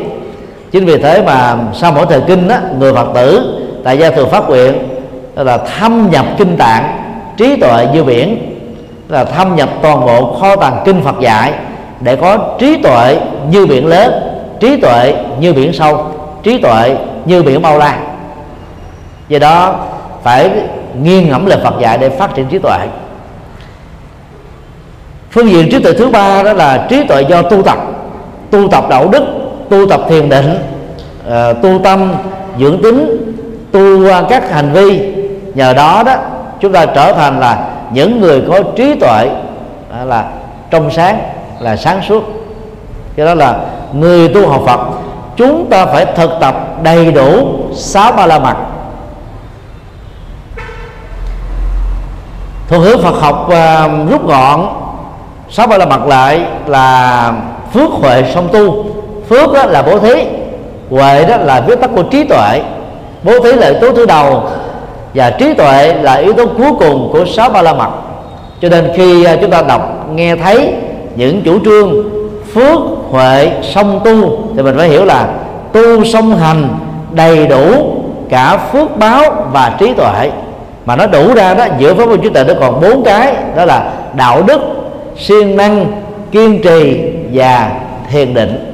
Chính vì thế mà sau mỗi thời kinh đó, người Phật tử tại gia thường phát nguyện là thâm nhập kinh tạng, trí tuệ như biển, là thâm nhập toàn bộ kho tàng kinh Phật dạy để có trí tuệ như biển lớn, trí tuệ như biển sâu, trí tuệ như biển bao la. Do đó phải nghiêng ngẫm lời Phật dạy để phát triển trí tuệ. Phương diện trí tuệ thứ ba đó là trí tuệ do tu tập, tu tập đạo đức, tu tập thiền định, tu tâm, dưỡng tính, tu các hành vi. Nhờ đó đó chúng ta trở thành là những người có trí tuệ là trong sáng, là sáng suốt. Cho đó là người tu học Phật, chúng ta phải thực tập đầy đủ sáu ba la mật. Thuật ngữ Phật học uh, rút gọn sáu ba la mật lại là phước huệ song tu. Phước đó là bố thí, huệ đó là viết tắt của trí tuệ, bố thí là yếu tố thứ đầu và trí tuệ là yếu tố cuối cùng của sáu ba la mật. Cho nên khi chúng ta đọc nghe thấy những chủ trương phước huệ song tu thì mình phải hiểu là tu song hành đầy đủ cả phước báo và trí tuệ. Mà nó đủ ra đó, giữa phước và trí tuệ nó còn bốn cái, đó là đạo đức, siêng năng, kiên trì và thiền định.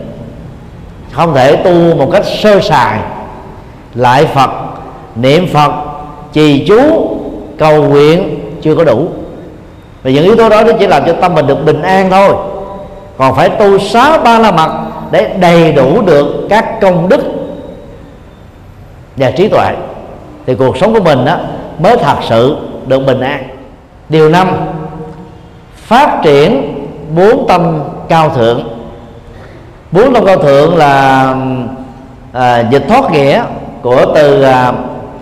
Không thể tu một cách sơ sài, lại Phật, niệm Phật, trì chú, cầu nguyện chưa có đủ. Và những yếu tố đó nó chỉ làm cho tâm mình được bình an thôi. Còn phải tu sáu ba la mật để đầy đủ được các công đức và trí tuệ thì cuộc sống của mình đó mới thật sự được bình an. Điều năm, phát triển bốn tâm cao thượng. Bốn tâm cao thượng là à, dịch thoát nghĩa của từ à,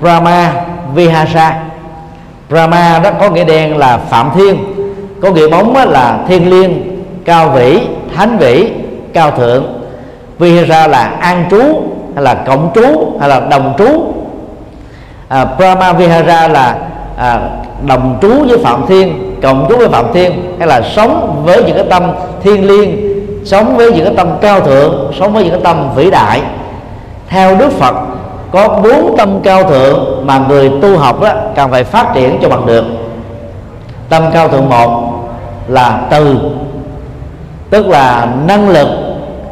Brahma Vihasa. Brahma đó có nghĩa đen là Phạm Thiên, có nghĩa bóng là Thiên Liêng, Cao Vĩ, Thánh Vĩ, Cao Thượng. Vihasa là an trú hay là cộng trú hay là đồng trú. à, Brahma Vihasa là à, đồng trú với Phạm Thiên, cộng trú với Phạm Thiên, hay là sống với những cái tâm thiên liêng, sống với những cái tâm cao thượng, sống với những cái tâm vĩ đại. Theo Đức Phật có bốn tâm cao thượng mà người tu học đó cần phải phát triển cho bằng được. Tâm cao thượng một là từ, tức là năng lực,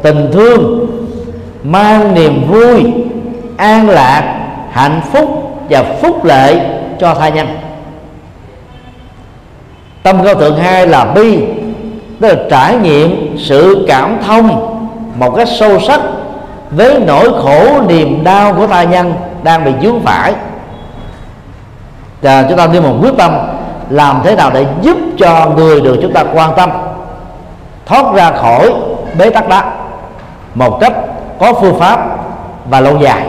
tình thương, mang niềm vui, an lạc, hạnh phúc và phúc lệ cho tha nhân. Tâm cao thượng hai là bi, tức là trải nghiệm sự cảm thông một cách sâu sắc với nỗi khổ niềm đau của tha nhân đang bị vướng phải. Và chúng ta đi một quyết tâm làm thế nào để giúp cho người được chúng ta quan tâm thoát ra khỏi bế tắc đó một cách có phương pháp và lâu dài.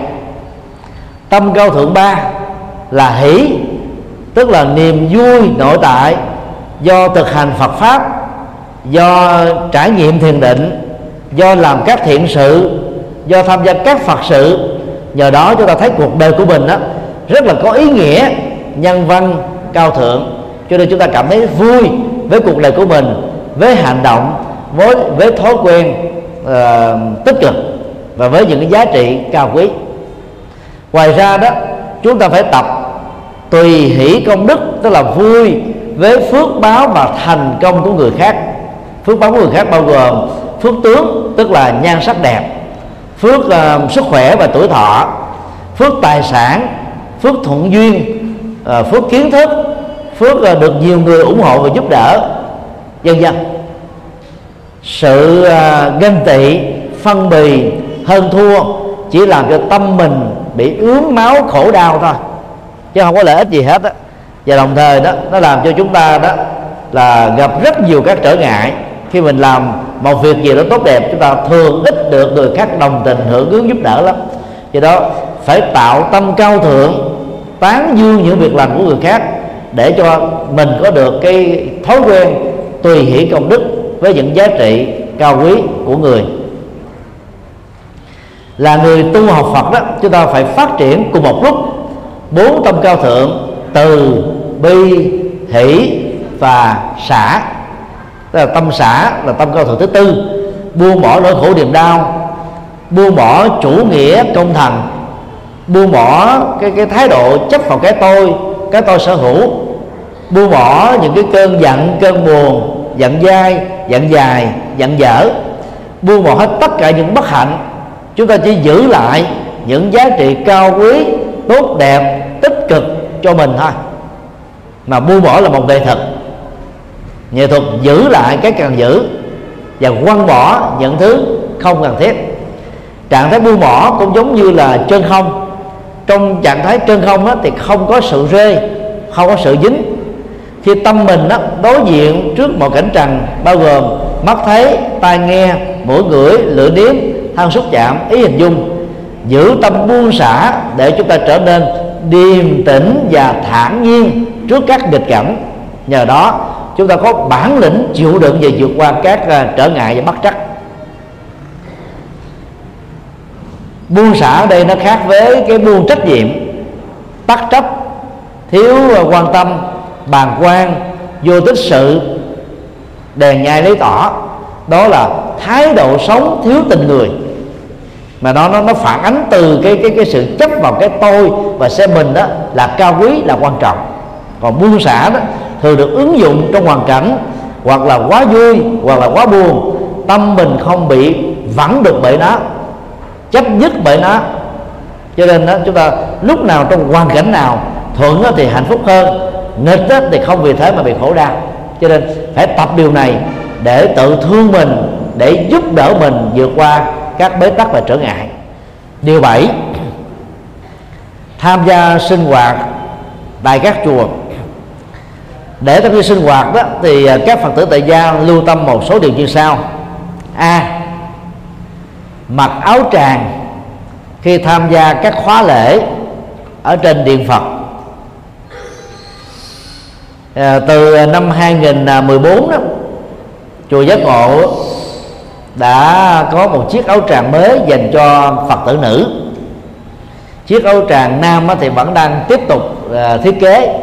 Tâm cao thượng ba là hỷ, tức là niềm vui nội tại do thực hành Phật Pháp, do trải nghiệm thiền định, do làm các thiện sự, do tham gia các Phật sự. Nhờ đó chúng ta thấy cuộc đời của mình đó rất là có ý nghĩa, nhân văn, cao thượng. Cho nên chúng ta cảm thấy vui với cuộc đời của mình, với hành động, với, với thói quen uh, tích cực và với những cái giá trị cao quý. Ngoài ra đó, chúng ta phải tập tùy hỷ công đức, tức là vui với phước báo và thành công của người khác. Phước báo của người khác bao gồm phước tướng, tức là nhan sắc đẹp, phước uh, sức khỏe và tuổi thọ, phước tài sản, phước thuận duyên, uh, phước kiến thức, phước uh, được nhiều người ủng hộ và giúp đỡ, vân vân. Sự uh, ganh tị, phân bì, hơn thua chỉ làm cho tâm mình bị ướm máu khổ đau thôi, chứ không có lợi ích gì hết á. Và đồng thời đó, nó làm cho chúng ta đó là gặp rất nhiều các trở ngại. Khi mình làm một việc gì đó tốt đẹp, chúng ta thường ít được người khác đồng tình hưởng ứng giúp đỡ lắm. Vì đó phải tạo tâm cao thượng, tán dương những việc làm của người khác để cho mình có được cái thói quen tùy hỷ công đức với những giá trị cao quý của người. Là người tu học Phật đó, chúng ta phải phát triển cùng một lúc bốn tâm cao thượng: từ, bi, hỷ và xả. Tức là tâm xả là tâm cao thượng thứ tư, buông bỏ nỗi khổ niềm đau, buông bỏ chủ nghĩa công thần, buông bỏ cái cái thái độ chấp vào cái tôi, cái tôi sở hữu, buông bỏ những cái cơn giận, cơn buồn, giận dai, giận dài, giận dở, buông bỏ hết tất cả những bất hạnh. Chúng ta chỉ giữ lại những giá trị cao quý, tốt đẹp, tích cực cho mình thôi. Mà buông bỏ là một nghệ thuật, nghệ thuật giữ lại cái cần giữ và quăng bỏ những thứ không cần thiết. Trạng thái buông bỏ cũng giống như là chân không. Trong trạng thái chân không đó, thì không có sự rê, không có sự dính. Khi tâm mình đó, đối diện trước một cảnh trần bao gồm mắt thấy, tai nghe, mũi ngửi, lưỡi nếm, thân xúc chạm, ý hình dung, giữ tâm buông xả để chúng ta trở nên điềm tĩnh và thản nhiên trước các nghịch cảnh. Nhờ đó chúng ta có bản lĩnh chịu đựng và vượt qua các uh, trở ngại và bất trắc. Buông xả ở đây nó khác với cái buông trách nhiệm, tắc trách, thiếu uh, quan tâm, bàng quan, vô tích sự, đèn nhai lấy tỏ. Đó là thái độ sống thiếu tình người, mà nó nó nó phản ánh từ cái cái cái sự chấp vào cái tôi và xem mình đó là cao quý, là quan trọng. Còn buông xả đó thường được ứng dụng trong hoàn cảnh hoặc là quá vui hoặc là quá buồn, tâm mình không bị vẫn được bởi nó, chấp nhất bởi nó. Cho nên đó, chúng ta lúc nào trong hoàn cảnh nào, thuận thì hạnh phúc hơn, nghịch thì không vì thế mà bị khổ đau. Cho nên phải tập điều này để tự thương mình, để giúp đỡ mình vượt qua các bế tắc và trở ngại. Điều bảy, tham gia sinh hoạt tại các chùa. Để tham gia sinh hoạt đó thì các Phật tử tại gia lưu tâm một số điều như sau. A. Mặc áo tràng khi tham gia các khóa lễ ở trên điện Phật. À, từ năm hai nghìn mười bốn đó, Chùa Giác Ngộ đã có một chiếc áo tràng mới dành cho Phật tử nữ. Chiếc áo tràng nam thì vẫn đang tiếp tục thiết kế.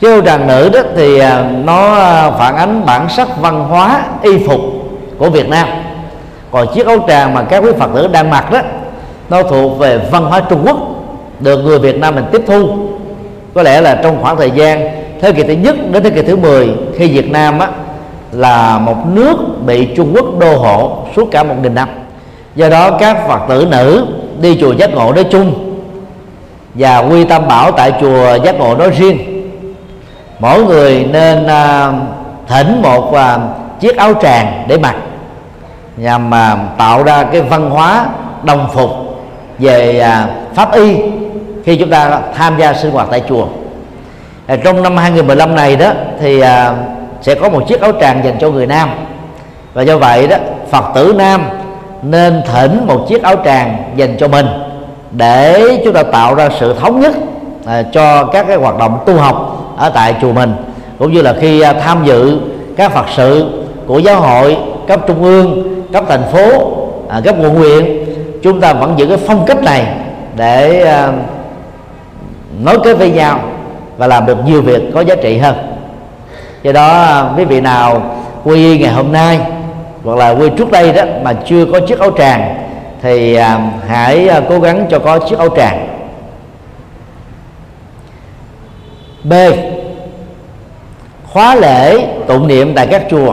Chiếc áo tràng nữ đó thì nó phản ánh bản sắc văn hóa y phục của Việt Nam. Còn chiếc áo tràng mà các quý Phật tử đang mặc đó, nó thuộc về văn hóa Trung Quốc, được người Việt Nam mình tiếp thu. Có lẽ là trong khoảng thời gian thế kỷ thứ nhất đến thế kỷ thứ mười, khi Việt Nam á, là một nước bị Trung Quốc đô hộ suốt cả một nghìn năm. Do đó các Phật tử nữ đi chùa Giác Ngộ nói chung và Quy Tam Bảo tại chùa Giác Ngộ nói riêng, mỗi người nên uh, thỉnh một uh, chiếc áo tràng để mặc, nhằm uh, tạo ra cái văn hóa đồng phục về uh, pháp y khi chúng ta tham gia sinh hoạt tại chùa. À, trong năm hai nghìn mười lăm này đó thì uh, sẽ có một chiếc áo tràng dành cho người nam, và do vậy đó Phật tử nam nên thỉnh một chiếc áo tràng dành cho mình để chúng ta tạo ra sự thống nhất à, cho các cái hoạt động tu học ở tại chùa mình, cũng như là khi à, tham dự các Phật sự của giáo hội cấp trung ương, cấp thành phố, à, các quận huyện, chúng ta vẫn giữ cái phong cách này để à, nối kết với nhau và làm được nhiều việc có giá trị hơn. Do đó quý vị nào quy y ngày hôm nay hoặc là quy trước đây đó mà chưa có chiếc áo tràng thì à, hãy à, cố gắng cho có chiếc áo tràng. B. Khóa lễ tụng niệm tại các chùa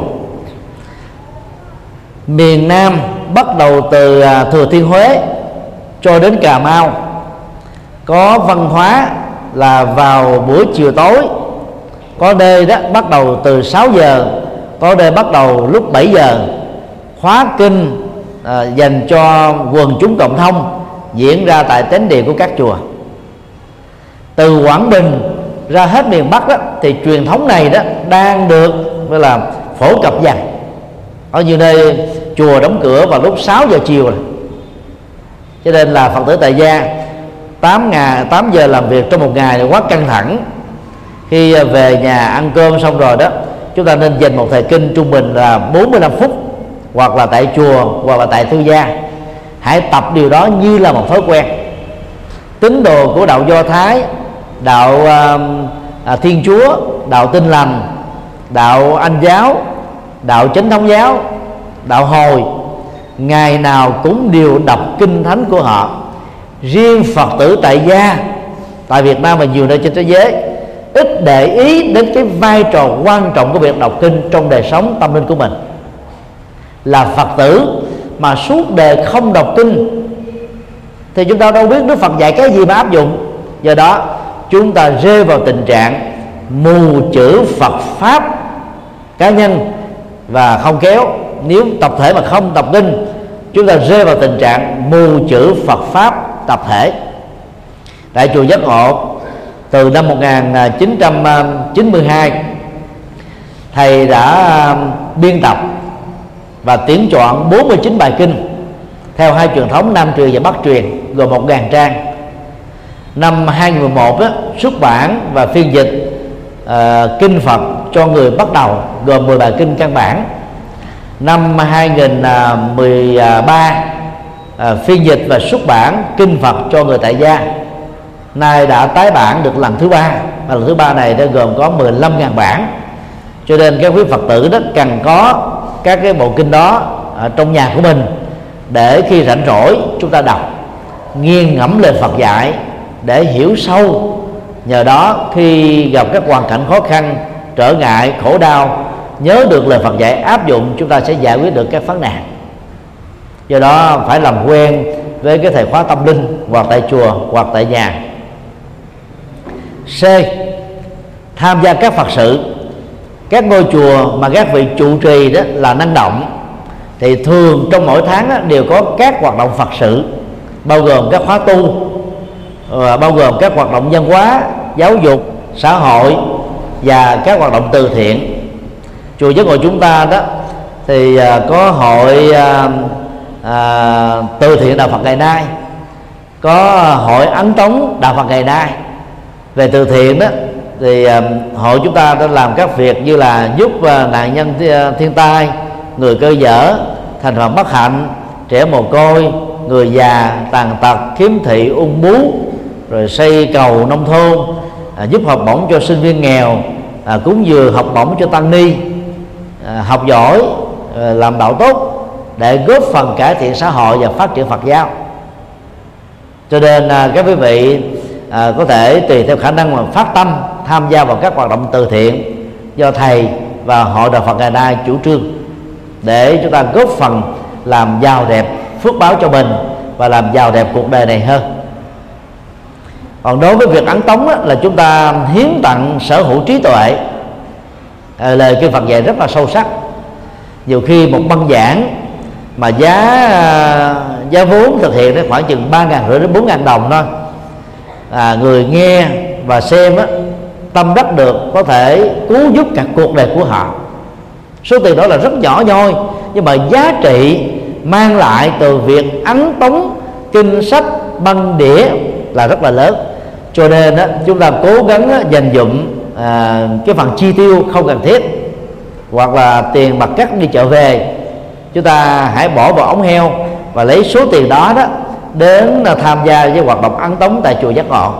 miền Nam bắt đầu từ Thừa Thiên Huế cho đến Cà Mau có văn hóa là vào buổi chiều tối, có nơi đó bắt đầu từ sáu giờ, có nơi bắt đầu lúc bảy giờ. Khóa kinh à, dành cho quần chúng cộng thông diễn ra tại tánh địa của các chùa. Từ Quảng Bình ra hết miền Bắc đó, thì truyền thống này đó đang được gọi là phổ cập dần. Ở nhiều nơi chùa đóng cửa vào lúc sáu giờ chiều rồi. Cho nên là Phật tử tại gia tám, ngày, tám giờ làm việc trong một ngày này quá căng thẳng. Khi về nhà ăn cơm xong rồi đó, chúng ta nên dành một thời kinh trung bình là bốn mươi lăm phút, hoặc là tại chùa hoặc là tại tư gia. Hãy tập điều đó như là một thói quen. Tín đồ của đạo Do Thái, đạo uh, Thiên Chúa, đạo Tin Lành, đạo Anh Giáo, đạo Chánh Thống Giáo, đạo Hồi ngày nào cũng đều đọc kinh thánh của họ. Riêng Phật tử tại gia tại Việt Nam và nhiều nơi trên thế giới ít để ý đến cái vai trò quan trọng của việc đọc kinh trong đời sống tâm linh của mình. Là Phật tử mà suốt đời không đọc kinh thì chúng ta đâu biết Đức Phật dạy cái gì mà áp dụng. Do đó chúng ta rơi vào tình trạng mù chữ Phật Pháp cá nhân và không kéo. Nếu tập thể mà không tập kinh, chúng ta rơi vào tình trạng mù chữ Phật Pháp tập thể. Tại chùa Giác Ngộ từ năm một nghìn chín trăm chín mươi hai, thầy đã biên tập và tuyển chọn bốn mươi chín bài kinh theo hai truyền thống Nam truyền và Bắc truyền, gồm một nghìn trang. Năm hai nghìn mười một đó, xuất bản và phiên dịch uh, Kinh Phật cho Người Bắt Đầu gồm mười bài kinh căn bản. Năm hai nghìn mười ba uh, phiên dịch và xuất bản Kinh Phật cho Người Tại Gia. Nay đã tái bản được lần thứ ba, và lần thứ ba này đã gồm có mười lăm nghìn bản. Cho nên các quý Phật tử đó cần có các cái bộ kinh đó ở trong nhà của mình để khi rảnh rỗi chúng ta đọc, nghiêng ngẫm lời Phật dạy để hiểu sâu. Nhờ đó khi gặp các hoàn cảnh khó khăn, trở ngại, khổ đau, nhớ được lời Phật dạy áp dụng, chúng ta sẽ giải quyết được các vấn nạn. Do đó phải làm quen với cái thời khóa tâm linh, hoặc tại chùa hoặc tại nhà. C. Tham gia các Phật sự. Các ngôi chùa mà các vị trụ trì đó là năng động thì thường trong mỗi tháng đều có các hoạt động Phật sự, bao gồm các khóa tu, bao gồm các hoạt động văn hóa, giáo dục, xã hội và các hoạt động từ thiện. Chùa Giác Ngộ chúng ta đó thì có hội à, à, từ thiện Đạo Phật ngày nay, có hội ấn tống Đạo Phật ngày nay. Về từ thiện đó thì à, hội chúng ta đã làm các việc như là giúp à, nạn nhân thiên tai, người cơ dở, thành phần bất hạnh, trẻ mồ côi, người già, tàn tật, khiếm thị, ung bú, rồi xây cầu nông thôn, à, giúp học bổng cho sinh viên nghèo, à, cúng dường học bổng cho tăng ni, à, học giỏi, à, làm đạo tốt để góp phần cải thiện xã hội và phát triển Phật giáo. Cho nên à, các quý vị à, có thể tùy theo khả năng mà phát tâm tham gia vào các hoạt động từ thiện do thầy và hội Đạo Phật ngày nay chủ trương để chúng ta góp phần làm giàu đẹp phước báo cho mình và làm giàu đẹp cuộc đời này hơn. Còn đối với việc ấn tống á, là chúng ta hiến tặng sở hữu trí tuệ. à, Lời Kinh Phật dạy rất là sâu sắc. Nhiều khi một băng giảng mà giá à, giá vốn thực hiện khoảng chừng ba nghìn rưỡi đến bốn nghìn đồng thôi. à, Người nghe và xem á, tâm đắc được có thể cứu giúp cả cuộc đời của họ. Số tiền đó là rất nhỏ nhoi, nhưng mà giá trị mang lại từ việc ấn tống kinh sách, băng đĩa là rất là lớn. Cho nên á, chúng ta cố gắng á, dành dụm à, cái phần chi tiêu không cần thiết, hoặc là tiền bạc cắt đi chợ về, chúng ta hãy bỏ vào ống heo và lấy số tiền đó đó đến tham gia với hoạt động ấn tống tại chùa Giác Ngộ,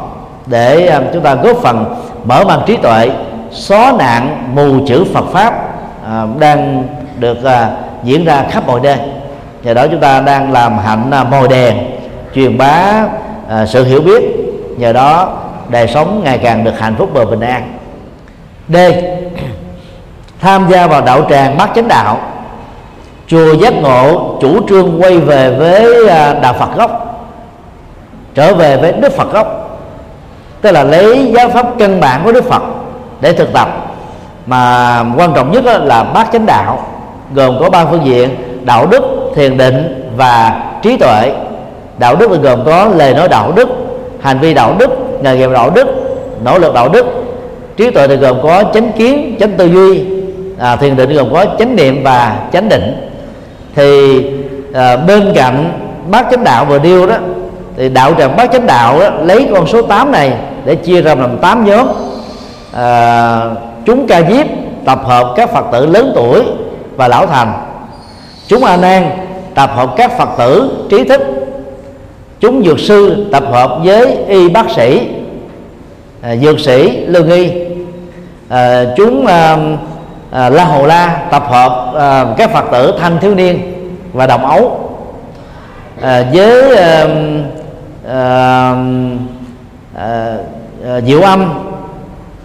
để chúng ta góp phần mở mang trí tuệ, xóa nạn mù chữ Phật pháp đang được diễn ra khắp mọi nơi. Nhờ đó chúng ta đang làm hạnh mồi đèn, truyền bá sự hiểu biết, nhờ đó đời sống ngày càng được hạnh phúc và bình an. D. Tham gia vào đạo tràng Bát Chánh Đạo. Chùa Giác Ngộ chủ trương quay về với đạo Phật gốc, trở về với Đức Phật gốc, tức là lấy giáo pháp căn bản của Đức Phật để thực tập. Mà quan trọng nhất là Bát Chánh Đạo, gồm có ba phương diện: đạo đức, thiền định và trí tuệ. Đạo đức gồm có lời nói đạo đức, hành vi đạo đức, nghề nghiệp đạo đức, nỗ lực đạo đức. Trí tuệ thì gồm có chánh kiến, chánh tư duy. à, Thiền định gồm có chánh niệm và chánh định. Thì à, bên cạnh Bát Chánh Đạo vừa điêu đó, thì đạo tràng Bát Chánh Đạo đó, lấy con số tám này để chia ra làm tám nhóm. à, Chúng Ca Diếp tập hợp các Phật tử lớn tuổi và lão thành. Chúng A Nan tập hợp các Phật tử trí thức. Chúng Dược Sư tập hợp với y bác sĩ, à, dược sĩ, lương y. à, Chúng à, à, La Hồ La tập hợp à, các Phật tử thanh thiếu niên và đồng ấu. à, Với à, à, à, à, Diệu Âm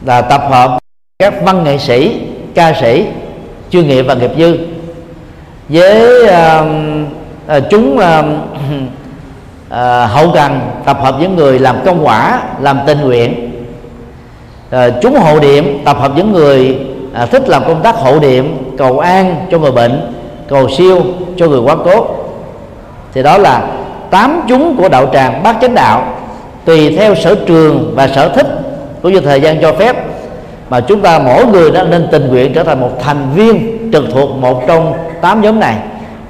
là tập hợp các văn nghệ sĩ, ca sĩ chuyên nghiệp và nghiệp dư. Với à, à, chúng à, à, Hậu Cần tập hợp những người làm công quả, làm tình nguyện. à, Chúng Hộ Niệm tập hợp những người à, thích làm công tác hộ niệm, cầu an cho người bệnh, cầu siêu cho người quá cố. Thì đó là tám chúng của đạo tràng Bát Chánh Đạo. Tùy theo sở trường và sở thích cũng như thời gian cho phép mà chúng ta mỗi người đã nên tình nguyện trở thành một thành viên trực thuộc một trong tám nhóm này,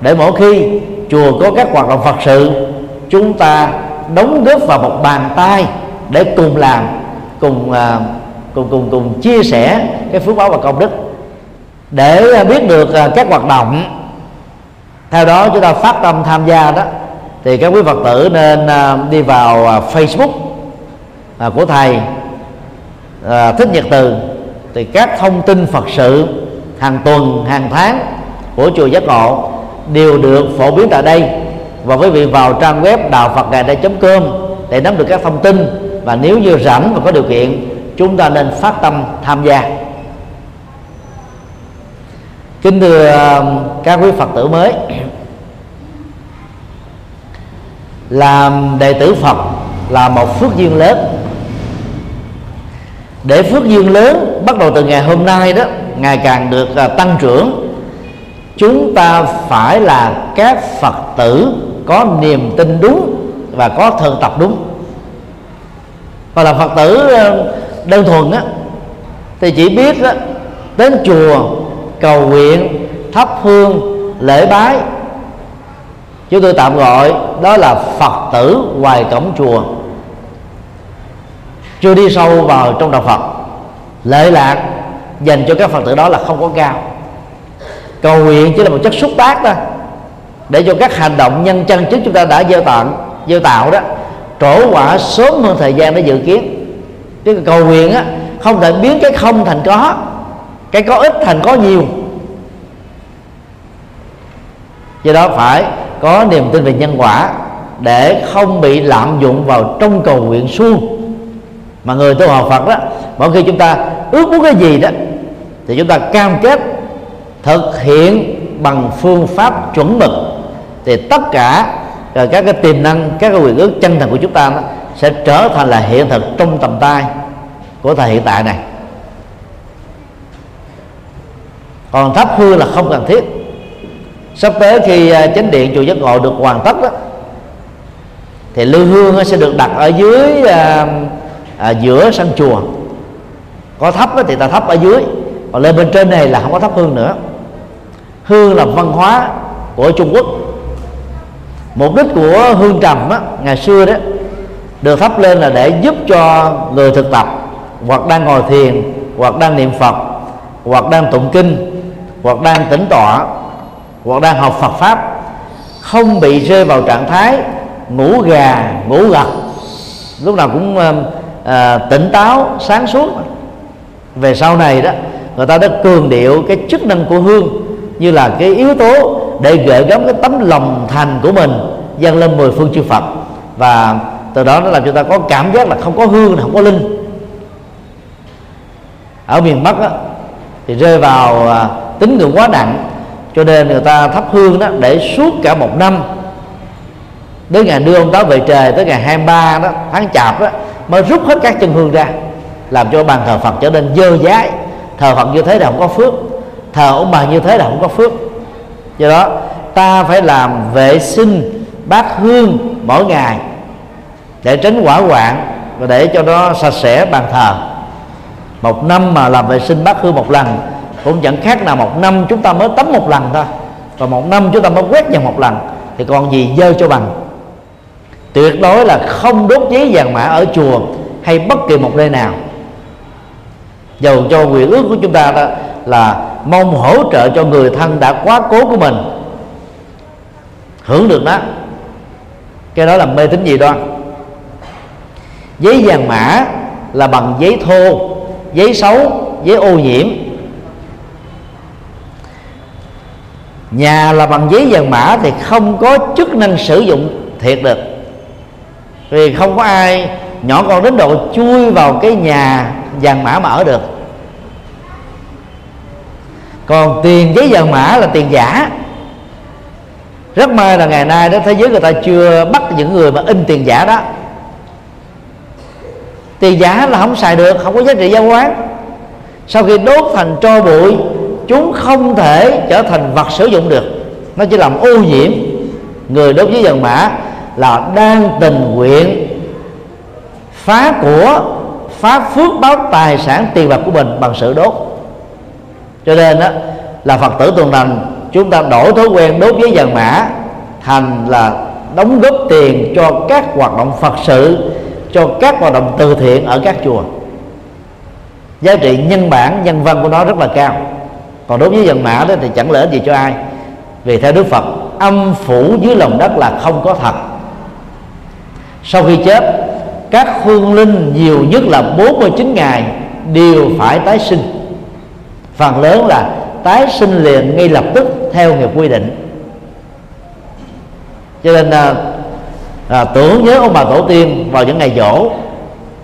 để mỗi khi chùa có các hoạt động Phật sự, chúng ta đóng góp vào một bàn tay để cùng làm, cùng cùng cùng cùng chia sẻ cái phước báo và công đức, để biết được các hoạt động. Theo đó chúng ta phát tâm tham gia đó, thì các quý Phật tử nên đi vào Facebook của thầy Thích Nhật Từ, thì các thông tin Phật sự hàng tuần, hàng tháng của chùa Giác Ngộ đều được phổ biến tại đây. Và quý vị vào trang web đạo phật ngày đây chấm com để nắm được các thông tin, và nếu như rảnh và có điều kiện, chúng ta nên phát tâm tham gia. Kính thưa các quý Phật tử mới, làm đệ tử Phật là một phước duyên lớn. Để phước duyên lớn bắt đầu từ ngày hôm nay đó ngày càng được tăng trưởng, chúng ta phải là các Phật tử có niềm tin đúng và có thực tập đúng. Và là Phật tử đơn thuần á, thì chỉ biết á, đến chùa cầu nguyện, thắp hương, lễ bái. Chúng tôi tạm gọi đó là Phật tử ngoài cổng chùa, chưa đi sâu vào trong đạo Phật. Lệ lạc dành cho các Phật tử đó là không có cao. Cầu nguyện chỉ là một chất xúc tác thôi, để cho các hành động nhân chân trước chúng ta đã gieo tặng, gieo tạo đó trổ quả sớm hơn thời gian đã dự kiến. Chứ cầu nguyện á, không thể biến cái không thành có, cái có ít thành có nhiều. Do đó phải có niềm tin về nhân quả, để không bị lạm dụng vào trong cầu nguyện suông. Mà người tu học Phật đó, mỗi khi chúng ta ước muốn cái gì đó, thì chúng ta cam kết thực hiện bằng phương pháp chuẩn mực, thì tất cả các cái tiềm năng, các cái quyền ước chân thành của chúng ta đó, sẽ trở thành là hiện thực trong tầm tay của thời hiện tại này. Còn thắp hương là không cần thiết. Sắp tới khi chánh điện chùa Giác Ngộ được hoàn tất đó, thì lưu hương sẽ được đặt ở dưới à, giữa sân chùa. Có thắp thì ta thắp ở dưới, còn lên bên trên này là không có thắp hương nữa. Hương là văn hóa của Trung Quốc. Mục đích của hương trầm á, ngày xưa đó được thắp lên là để giúp cho người thực tập, hoặc đang ngồi thiền, hoặc đang niệm Phật, hoặc đang tụng kinh, hoặc đang tĩnh tọa, hoặc đang học Phật pháp, không bị rơi vào trạng thái ngủ gà ngủ gật, lúc nào cũng à, tỉnh táo sáng suốt. Về sau này đó, người ta đã cường điệu cái chức năng của hương như là cái yếu tố để gợi gắm cái tấm lòng thành của mình dâng lên mười phương chư Phật, và từ đó nó làm chúng ta có cảm giác là không có hương, không có linh. Ở miền Bắc đó, thì rơi vào à, tín ngưỡng quá nặng, cho nên người ta thắp hương đó để suốt cả một năm, đến ngày đưa ông Táo về trời, tới ngày hai mươi ba đó, tháng Chạp đó, mới rút hết các chân hương ra, làm cho bàn thờ Phật trở nên dơ dái. Thờ Phật như thế là không có phước, thờ ông bà như thế là không có phước. Do đó ta phải làm vệ sinh bát hương mỗi ngày để tránh hỏa hoạn và để cho nó sạch sẽ bàn thờ. Một năm mà làm vệ sinh bát hương một lần cũng chẳng khác nào một năm chúng ta mới tắm một lần thôi, và một năm chúng ta mới quét dọn một lần, thì còn gì dơ cho bằng. Tuyệt đối là không đốt giấy vàng mã ở chùa hay bất kỳ một nơi nào, dầu cho nguyện ước của chúng ta đó là mong hỗ trợ cho người thân đã quá cố của mình hưởng được đó. Cái đó là mê tín dị đoan. Giấy vàng mã là bằng giấy thô, giấy xấu, giấy ô nhiễm. Nhà là bằng giấy vàng mã thì không có chức năng sử dụng thiệt được, vì không có ai nhỏ con đến độ chui vào cái nhà vàng mã mà ở được. Còn tiền giấy vàng mã là tiền giả. Rất may là ngày nay đó, thế giới người ta chưa bắt những người mà in tiền giả đó. Tiền giả là không xài được, không có giá trị văn hóa. Sau khi đốt thành tro bụi, chúng không thể trở thành vật sử dụng được, nó chỉ làm ô nhiễm. Người đốt giấy vàng mã là đang tình nguyện phá của, phá phước báo tài sản tiền bạc của mình bằng sự đốt. Cho nên đó, là Phật tử tuần lành, chúng ta đổi thói quen đốt giấy vàng mã thành là đóng góp tiền cho các hoạt động Phật sự, cho các hoạt động từ thiện ở các chùa. Giá trị nhân bản, nhân văn của nó rất là cao. Còn đốt giấy vàng mã đó thì chẳng lợi gì cho ai, vì theo Đức Phật, âm phủ dưới lòng đất là không có thật. Sau khi chết, các hương linh nhiều nhất là bốn mươi chín ngày đều phải tái sinh. Phần lớn là tái sinh liền ngay lập tức theo nghiệp quy định. Cho nên à, à, tưởng nhớ ông bà tổ tiên vào những ngày giỗ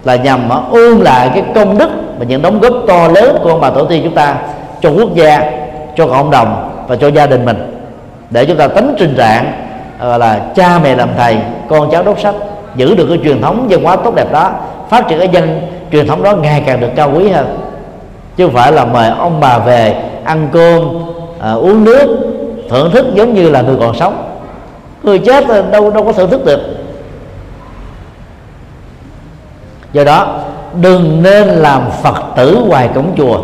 là nhằm à, ôn lại cái công đức và những đóng góp to lớn của ông bà tổ tiên chúng ta cho quốc gia, cho cộng đồng và cho gia đình mình, để chúng ta tránh tình trạng à, là cha mẹ làm thầy, con cháu đốt sách. Giữ được cái truyền thống văn hóa tốt đẹp đó, phát triển cái dân truyền thống đó ngày càng được cao quý hơn, chứ không phải là mời ông bà về ăn cơm, à, uống nước, thưởng thức giống như là người còn sống. Người chết đâu đâu có thưởng thức được. Do đó đừng nên làm Phật tử ngoài cổng chùa,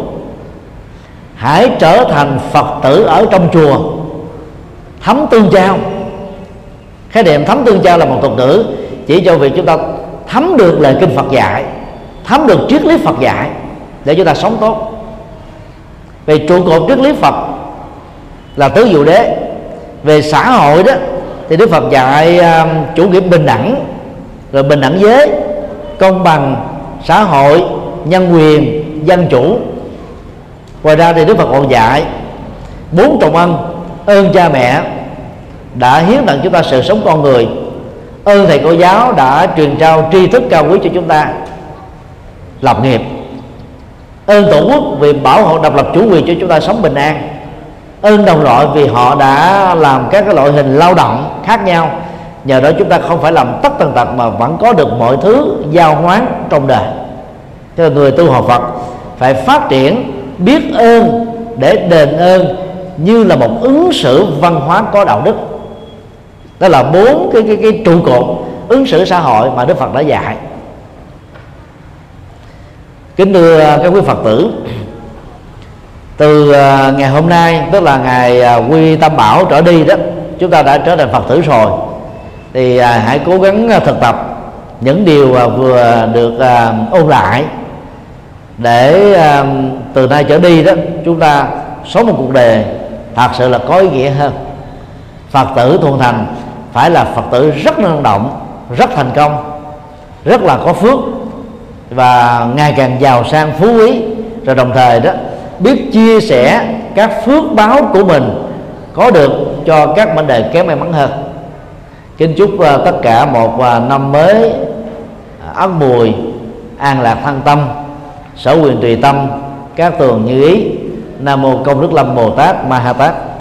hãy trở thành Phật tử ở trong chùa. Thấm tương giao, khái niệm thấm tương giao là một thuật ngữ chỉ cho việc chúng ta thấm được lời kinh Phật dạy, thấm được triết lý Phật dạy để chúng ta sống tốt. Về trụ cột triết lý Phật là tứ diệu đế. Về xã hội đó thì Đức Phật dạy um, chủ nghĩa bình đẳng, rồi bình đẳng giới, công bằng, xã hội, nhân quyền, dân chủ. Ngoài ra thì Đức Phật còn dạy bốn trọng ân: ơn cha mẹ đã hiến tặng chúng ta sự sống con người, ơn thầy cô giáo đã truyền trao tri thức cao quý cho chúng ta lập nghiệp, ơn tổ quốc vì bảo hộ độc lập chủ quyền cho chúng ta sống bình an, ơn đồng loại vì họ đã làm các cái loại hình lao động khác nhau, nhờ đó chúng ta không phải làm tất tần tật mà vẫn có được mọi thứ giao hoán trong đời. Cho người tu học Phật phải phát triển biết ơn để đền ơn như là một ứng xử văn hóa có đạo đức. Đó là bốn cái, cái, cái trụ cột ứng xử xã hội mà Đức Phật đã dạy. Kính thưa các quý Phật tử, từ ngày hôm nay, tức là ngày Quy Tam Bảo trở đi đó, chúng ta đã trở thành Phật tử rồi, thì hãy cố gắng thực tập những điều vừa được ôn lại, để từ nay trở đi đó, chúng ta sống một cuộc đời thật sự là có ý nghĩa hơn. Phật tử thuần thành phải là Phật tử rất năng động, rất thành công, rất là có phước và ngày càng giàu sang phú quý, rồi đồng thời đó biết chia sẻ các phước báo của mình có được cho các mệnh đề kém may mắn hơn. Kính chúc tất cả một năm mới ắt mùi, an lạc thân tâm, sở quyền tùy tâm, các tường như ý. Nam mô Công Đức Lâm Bồ Tát Ma Ha Tát.